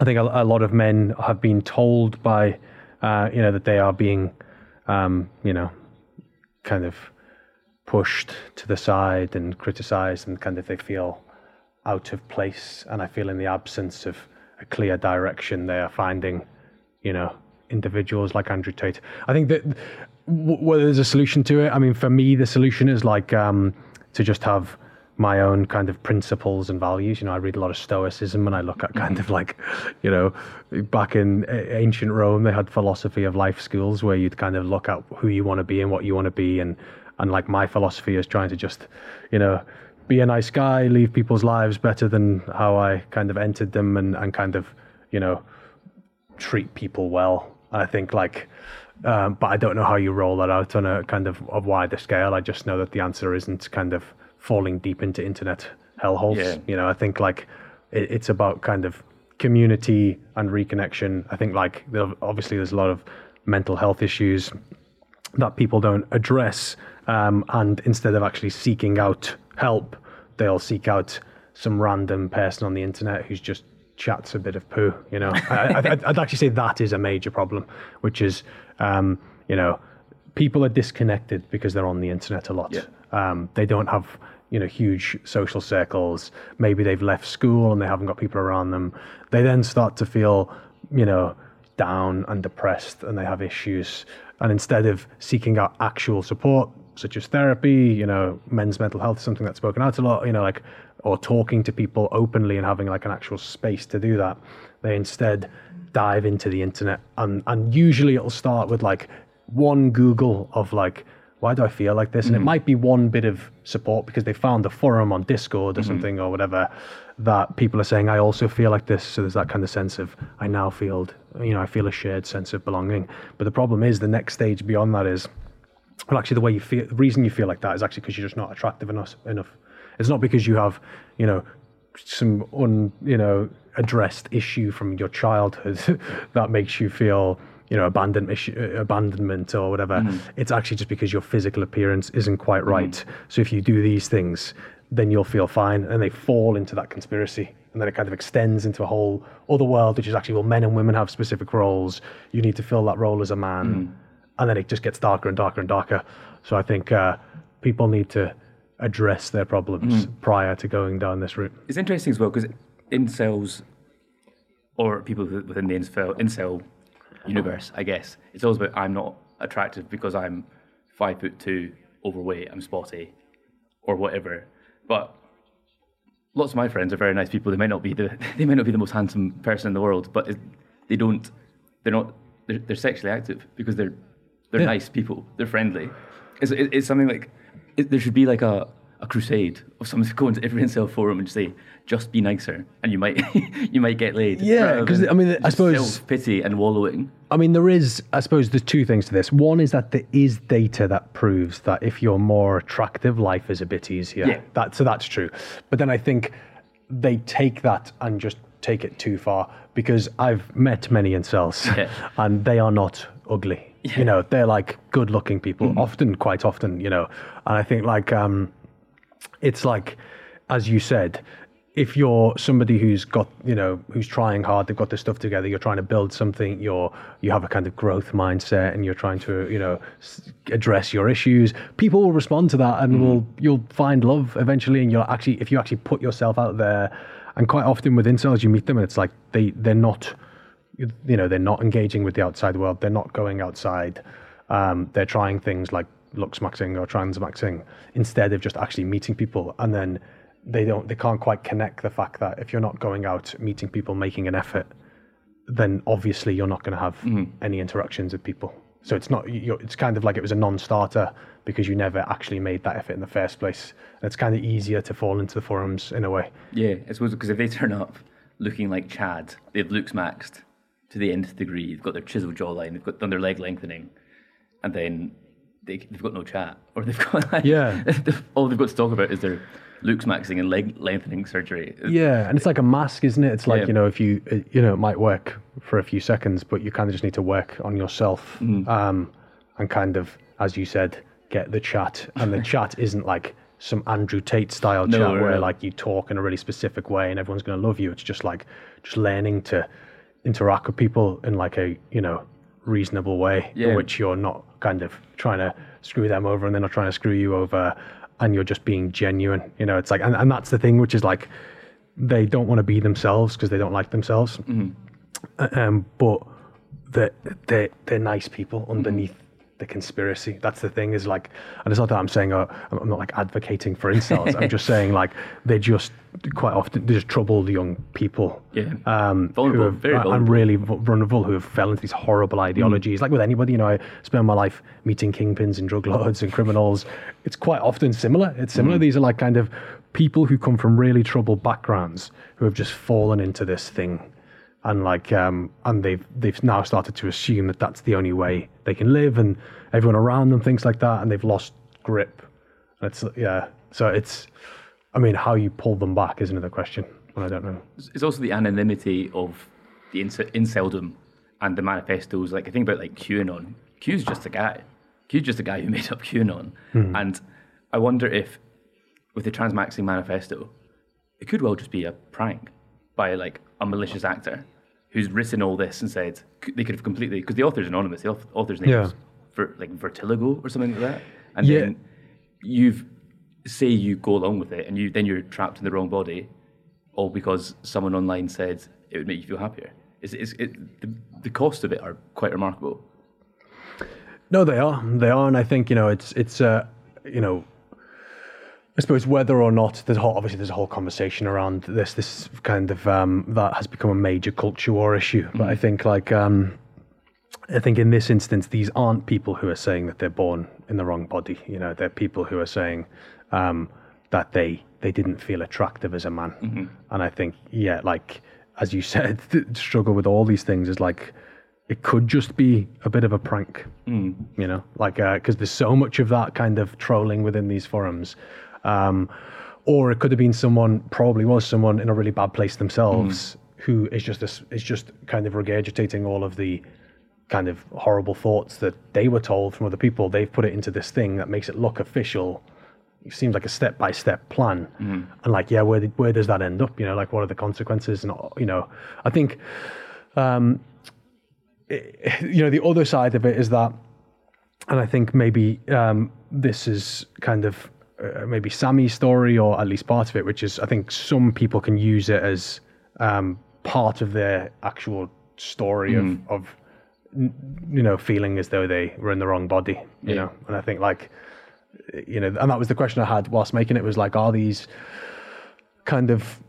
I think a, a lot of men have been told by, uh, you know, that they are being, um, you know, kind of pushed to the side and criticized, and kind of they feel out of place. And I feel in the absence of a clear direction, they are finding, you know, individuals like Andrew Tate. I think that whether there's a solution to it, I mean, for me, the solution is like um, to just have my own kind of principles and values. You know, I read a lot of Stoicism, and I look at kind of like, you know, back in ancient Rome, they had philosophy of life schools where you'd kind of look at who you want to be and what you want to be. And, and like my philosophy is trying to just, you know, be a nice guy, leave people's lives better than how I kind of entered them, and, and kind of, you know, treat people well. And I think like, Um, but I don't know how you roll that out on a kind of a wider scale. I just know that the answer isn't kind of falling deep into internet hellholes. Yeah. You know, I think like it, it's about kind of community and reconnection. I think like obviously there's a lot of mental health issues that people don't address. Um, and instead of actually seeking out help, they'll seek out some random person on the internet who's just chats a bit of poo, you know. I, I'd, I'd actually say that is a major problem, which is, um, you know, people are disconnected because they're on the internet a lot. Yeah. Um, they don't have, you know, huge social circles. Maybe they've left school and they haven't got people around them. They then start to feel, you know, down and depressed, and they have issues. And instead of seeking out actual support, such as therapy, you know, men's mental health is something that's spoken out a lot, you know, like, or talking to people openly and having like an actual space to do that, they instead dive into the internet. And, and usually it'll start with like one Google of like, why do I feel like this? Mm-hmm. And it might be one bit of support because they found a forum on Discord or mm-hmm. something or whatever that people are saying, I also feel like this. So there's that kind of sense of, I now feel, you know, I feel a shared sense of belonging. But the problem is the next stage beyond that is, well, actually the way you feel, the reason you feel like that is actually because you're just not attractive enough enough. It's not because you have, you know, some un, you know, addressed issue from your childhood that makes you feel, you know, abandonment issue, abandonment or whatever. Mm. It's actually just because your physical appearance isn't quite right. Mm. So if you do these things, then you'll feel fine. And they fall into that conspiracy. And then it kind of extends into a whole other world, which is actually, well, men and women have specific roles. You need to fill that role as a man. Mm. And then it just gets darker and darker and darker. So I think uh, people need to address their problems mm. prior to going down this route. It's interesting as well, because incels, or people within the incel, incel universe, I guess, it's always about, I'm not attractive because I'm five foot two, overweight, I'm spotty, or whatever. But lots of my friends are very nice people. They might not be the they might not be the most handsome person in the world, but it, they don't they're not they're, they're sexually active because they're they're yeah. nice people. They're friendly. It's it, it's something like it, there should be like a, a crusade of someone to go into every incel forum and just say, just be nicer, and you might you might get laid. Yeah, because I mean, I suppose self pity and wallowing. I mean, there is. I suppose there's two things to this. One is that there is data that proves that if you're more attractive, life is a bit easier. Yeah. That so that's true. But then I think they take that and just take it too far, because I've met many incels, yeah. and they are not ugly. Yeah. You know, they're like good-looking people, mm-hmm. often, quite often. You know, and I think like um, it's like, as you said, if you're somebody who's got, you know, who's trying hard, they've got their stuff together, you're trying to build something, you're, you have a kind of growth mindset and you're trying to, you know, address your issues, people will respond to that and mm-hmm. will, you'll find love eventually. And you'll actually, if you actually put yourself out there, and quite often with incels, you meet them and it's like, they, they're not, you know, they're not engaging with the outside world. They're not going outside. Um, they're trying things like looks-maxing or trans-maxing instead of just actually meeting people. And then they don't, they can't quite connect the fact that if you're not going out, meeting people, making an effort, then obviously you're not going to have mm. any interactions with people. So it's not, you're, it's kind of like it was a non-starter because you never actually made that effort in the first place. And it's kind of easier to fall into the forums in a way. Yeah, I suppose, because if they turn up looking like Chad, they've looks maxed to the nth degree, they've got their chiseled jawline, they've got done their leg lengthening, and then they, they've got no chat, or they've got like, yeah. all they've got to talk about is their looks maxing and leg lengthening surgery. Yeah, and it's like a mask, isn't it? It's like, yeah. you know, if you, you know, it might work for a few seconds, but you kind of just need to work on yourself mm. um, and kind of, as you said, get the chat. And the chat isn't like some Andrew Tate style no, chat right. where like you talk in a really specific way and everyone's going to love you. It's just like, just learning to interact with people in like a, you know, reasonable way yeah. in which you're not kind of trying to screw them over and they're not trying to screw you over. And you're just being genuine, you know, it's like, and, and that's the thing, which is like, they don't want to be themselves because they don't like themselves. Mm-hmm. Um, but they're, they're, they're nice people underneath mm-hmm. the conspiracy. That's the thing is like, and it's not that I'm saying, uh, I'm not like advocating for incels. I'm just saying like, they're just quite often, they're just troubled young people. Yeah. Um, vulnerable, have, very vulnerable. I'm really vulnerable, who have fell into these horrible ideologies. Mm. Like with anybody, you know, I spend my life meeting kingpins and drug lords and criminals. It's quite often similar. It's similar. Mm. These are like kind of people who come from really troubled backgrounds who have just fallen into this thing. And like, um, and they've, they've now started to assume that that's the only way they can live, and everyone around them thinks like that, and they've lost grip. And it's, yeah. So it's, I mean, how you pull them back is another question, and I don't know. It's also the anonymity of the inc- inceldom and the manifestos. Like, I think about like QAnon. Q's just a guy. Q's just a guy who made up QAnon. Mm-hmm. And I wonder if, with the Transmaxing Manifesto, it could well just be a prank by like a malicious actor who's written all this and said they could have completely, because the author's anonymous, the author's name yeah. is Ver, like Vertigo or something like that. And yeah. then you've, say you go along with it and you then you're trapped in the wrong body, all because someone online said it would make you feel happier. It's, it's, it, the, the cost of it are quite remarkable. No, they are. They are. And I think, you know, it's, it's uh, you know, I suppose whether or not, there's whole, obviously there's a whole conversation around this, this kind of, um, that has become a major culture war issue. But mm. I think like, um, I think in this instance, these aren't people who are saying that they're born in the wrong body. You know, they're people who are saying, Um, that they, they didn't feel attractive as a man. Mm-hmm. And I think, yeah, like, as you said, the struggle with all these things is like, it could just be a bit of a prank, mm. you know, like, uh, because there's so much of that kind of trolling within these forums. Um, or it could have been someone, probably was someone in a really bad place themselves mm. who is just, a, is just kind of regurgitating all of the kind of horrible thoughts that they were told from other people. They've put it into this thing that makes it look official. It seems like a step-by-step plan. Mm. And like, yeah, where where does that end up? You know, like, what are the consequences? And, you know, I think, um, it, you know, the other side of it is that, and I think maybe um, this is kind of uh, maybe Sammy's story, or at least part of it, which is, I think some people can use it as um, part of their actual story mm. of, of, you know, feeling as though they were in the wrong body, you yeah. know? And I think, like, you know, and that was the question I had whilst making it, was like, are these kind of,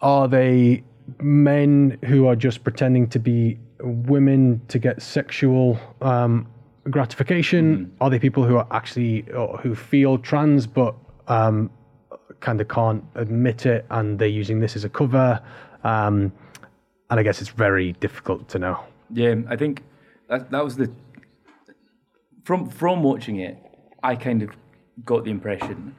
are they men who are just pretending to be women to get sexual um, gratification? Mm-hmm. Are they people who are actually, or who feel trans, but um, kind of can't admit it, and they're using this as a cover? Um, and I guess it's very difficult to know. Yeah, I think that that was the, from from watching it, I kind of got the impression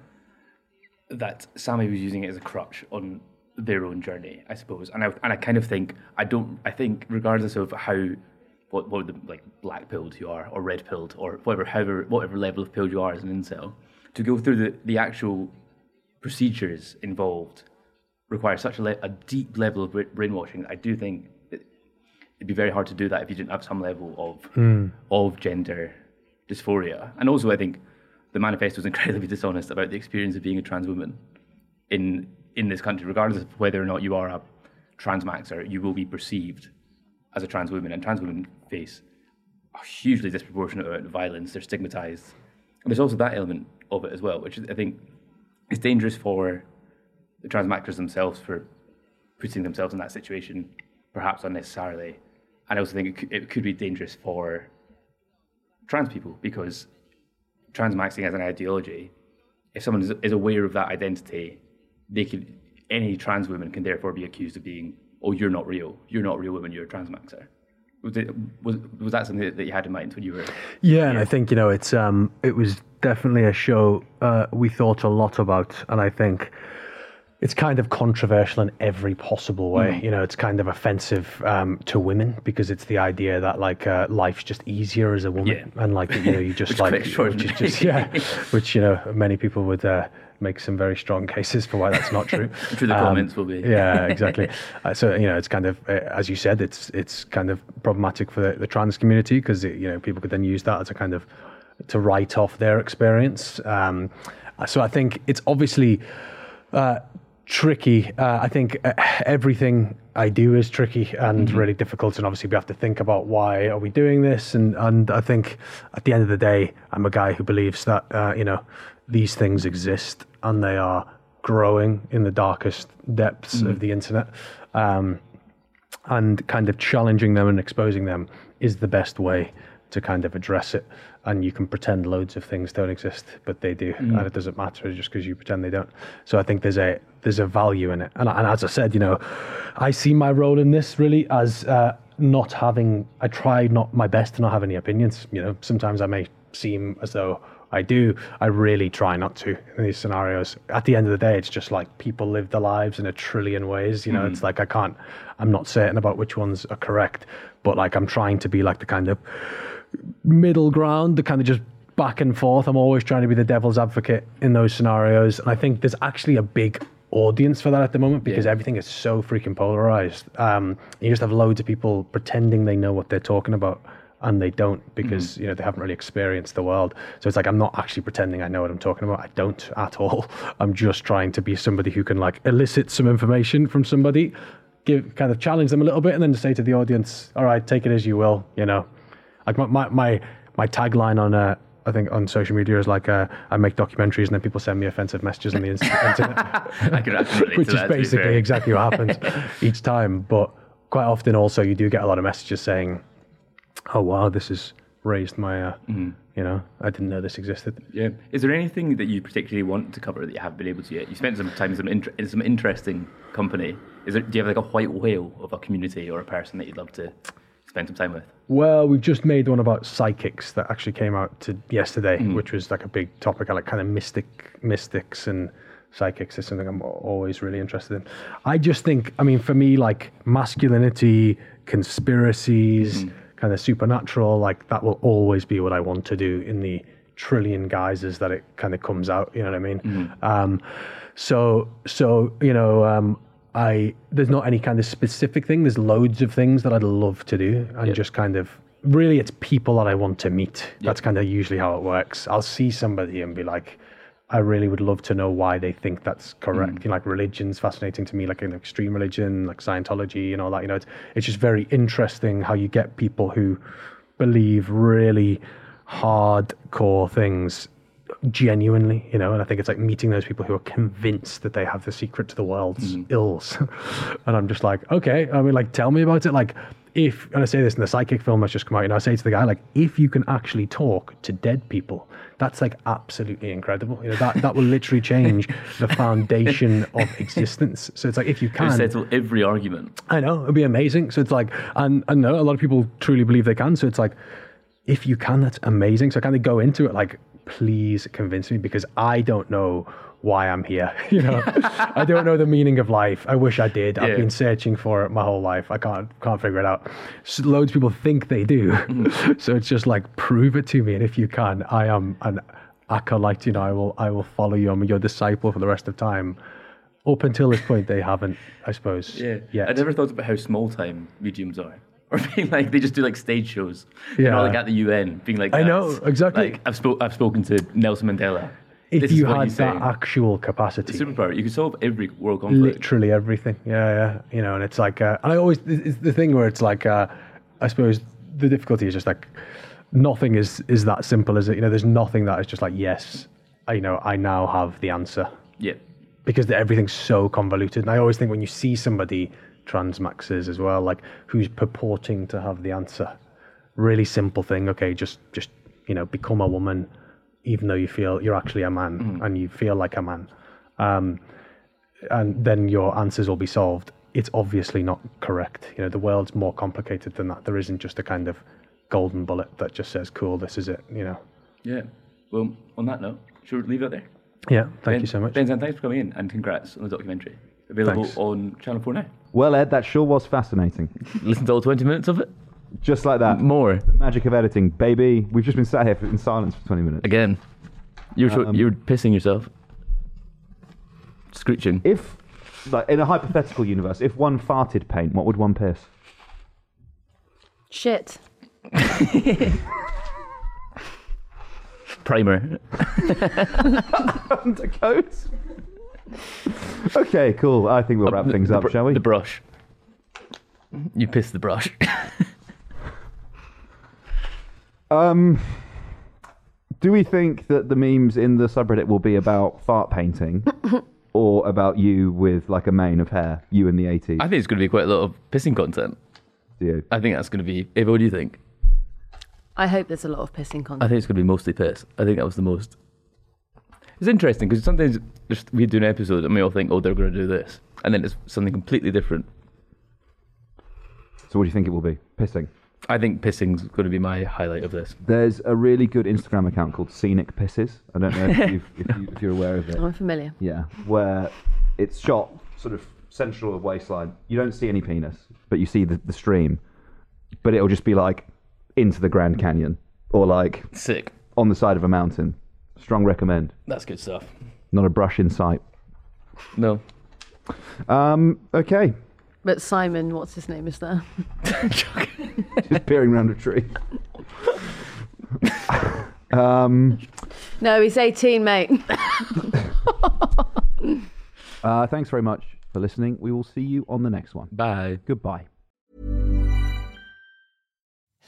that Sammy was using it as a crutch on their own journey, I suppose. And I and I kind of think I don't. I think regardless of how, what what the, like, black pilled you are, or red pilled, or whatever, however, whatever level of pilled you are as an incel, to go through the, the actual procedures involved requires such a, le- a deep level of brainwashing. I do think it, it'd be very hard to do that if you didn't have some level of mm. of gender dysphoria. And also, I think the manifesto is incredibly dishonest about the experience of being a trans woman in in this country. Regardless of whether or not you are a trans maxer, you will be perceived as a trans woman, and trans women face a hugely disproportionate amount of violence. They're stigmatized, and there's also that element of it as well, which I think is dangerous for the trans maxers themselves, for putting themselves in that situation, perhaps unnecessarily. And I also think it could, it could be dangerous for trans people, because transmaxing as an ideology, if someone is, is aware of that identity, they can, any trans woman can therefore be accused of being, oh, you're not real, you're not a real woman, you're a transmaxer. Was, it, was, was that something that, that you had in mind when you were? Yeah, and know? I think, you know, it's um, it was definitely a show uh, we thought a lot about, and I think it's kind of controversial in every possible way. Mm. You know, it's kind of offensive um, to women, because it's the idea that, like, uh, life's just easier as a woman, yeah. and like, you know, you just which like, which is just yeah, which, you know, many people would uh, make some very strong cases for why that's not true. True, the um, comments will be yeah, exactly. Uh, so, you know, it's kind of uh, as you said, it's it's kind of problematic for the, the trans community, because, you know, people could then use that as a kind of to write off their experience. Um, so I think it's obviously. Uh, tricky. Uh, I think uh, everything I do is tricky and mm-hmm. really difficult, and obviously we have to think about why are we doing this, and, and I think at the end of the day, I'm a guy who believes that, uh, you know, these things exist and they are growing in the darkest depths mm-hmm. of the internet, um, and kind of challenging them and exposing them is the best way to kind of address it. And you can pretend loads of things don't exist, but they do, mm. and it doesn't matter just because you pretend they don't. So I think there's a there's a value in it. And, and as I said, you know, I see my role in this really as uh, not having. I try not my best to not have any opinions. You know, sometimes I may seem as though I do. I really try not to in these scenarios. At the end of the day, it's just like people live their lives in a trillion ways. You know, mm. it's like I can't. I'm not certain about which ones are correct, but like I'm trying to be like the kind of middle ground, the kind of just back and forth. I'm always trying to be the devil's advocate in those scenarios, and I think there's actually a big audience for that at the moment, because yeah. everything is so freaking polarized. Um, you just have loads of people pretending they know what they're talking about, and they don't, because mm-hmm. you know they haven't really experienced the world. So it's like I'm not actually pretending I know what I'm talking about. I don't at all. I'm just trying to be somebody who can like elicit some information from somebody, give kind of challenge them a little bit, and then say to the audience, "All right, take it as you will." You know. Like my, my my my tagline on uh, I think on social media is like uh, I make documentaries and then people send me offensive messages on the internet, I could actually which is that, basically exactly what happens each time. But quite often also you do get a lot of messages saying, "Oh wow, this has raised my uh, mm. you know I didn't know this existed." Yeah, is there anything that you particularly want to cover that you haven't been able to yet? You spent some time in some inter- in some interesting company. Is there, do you have like a white whale of a community or a person that you'd love to spend some time with? Well, we've just made one about psychics that actually came out to yesterday, mm. which was like a big topic. I like kind of mystic, mystics and psychics is something I'm always really interested in. I just think, I mean, for me, like masculinity, conspiracies, mm. kind of supernatural, like that will always be what I want to do in the trillion guises that it kind of comes out, you know what I mean? Mm. Um, so, so, you know, um, I, there's not any kind of specific thing. There's loads of things that I'd love to do, and yep. just kind of, really it's people that I want to meet. Yep. That's kind of usually how it works. I'll see somebody and be like, I really would love to know why they think that's correct. Mm. You know, like religion's fascinating to me, like in extreme religion, like Scientology and all that, you know, it's, it's just very interesting how you get people who believe really hardcore things genuinely, you know, and I think it's like meeting those people who are convinced that they have the secret to the world's mm. ills. And I'm just like, okay, I mean, like, tell me about it. Like, if, and I say this in the Psychic film that's just come out, and I say to the guy, like, if you can actually talk to dead people, that's like absolutely incredible. You know, that, that will literally change the foundation of existence. So it's like, if you can settle every argument. I know, it'd be amazing. So it's like, and I know a lot of people truly believe they can. So it's like, if you can, that's amazing. So I kind of go into it like, please convince me, because I don't know why I'm here. You know, I don't know the meaning of life. I wish I did. Yeah. I've been searching for it my whole life. I can't can't figure it out. So loads of people think they do. So it's just like, prove it to me. And if you can, I am an acolyte. You know, I will I will follow you. I'm your disciple for the rest of time. Up until this point, they haven't, I suppose. Yeah. Yet. I never thought about how small time mediums are. Or being like, they just do like stage shows. Yeah. You know, like at the U N, being like, I know, exactly. Like, I've, spo- I've spoken to Nelson Mandela. If this you had that saying. Actual capacity. The superpower, you could solve every world conflict. Literally everything. Yeah, yeah. You know, and it's like, uh, and I always, it's the thing where it's like, uh, I suppose the difficulty is just like, nothing is, is that simple, is it? You know, there's nothing that is just like, yes, I, you know, I now have the answer. Yeah. Because everything's so convoluted. And I always think when you see somebody, transmaxes as well, like who's purporting to have the answer, really simple thing, okay, just just you know, become a woman even though you feel you're actually a man mm. and you feel like a man, um and then your answers will be solved. It's obviously not correct. You know, the world's more complicated than that. There isn't just a kind of golden bullet that just says, cool, this is it, you know. Yeah, well, on that note, should we leave it there? Yeah, thank Ben, you so much Ben Zand, thanks for coming in, and congrats on the documentary. Available Thanks. On Channel four now. Well, Ed, that sure was fascinating. Listen to all twenty minutes of it? Just like that. More. The magic of editing, baby. We've just been sat here in silence for twenty minutes. Again. You were, um, short, you were pissing yourself. Screeching. If, like, in a hypothetical universe, if one farted paint, what would one piss? Shit. Primer. Undercoat. Okay, cool. I think we'll wrap uh, things the, up, the br- shall we? The brush. You pissed the brush. um, do we think that the memes in the subreddit will be about fart painting or about you with like a mane of hair, you in the eighties? I think it's going to be quite a lot of pissing content. Do you? I think that's going to be... Ava, what do you think? I hope there's a lot of pissing content. I think it's going to be mostly piss. I think that was the most... It's interesting because sometimes we do an episode and we all think, oh, they're going to do this. And then it's something completely different. So what do you think it will be? Pissing? I think pissing's going to be my highlight of this. There's a really good Instagram account called Scenic Pisses. I don't know if, you've, if, you, if you're aware of it. I'm familiar. Yeah, where it's shot sort of central of waistline. You don't see any penis, but you see the, the stream. But it'll just be like into the Grand Canyon or like... Sick. On the side of a mountain. Strong recommend. That's good stuff. Not a brush in sight. No. Um, okay. But Simon, what's his name, is there? Just peering round a tree. um, no, he's eighteen, mate. uh, thanks very much for listening. We will see you on the next one. Bye. Goodbye.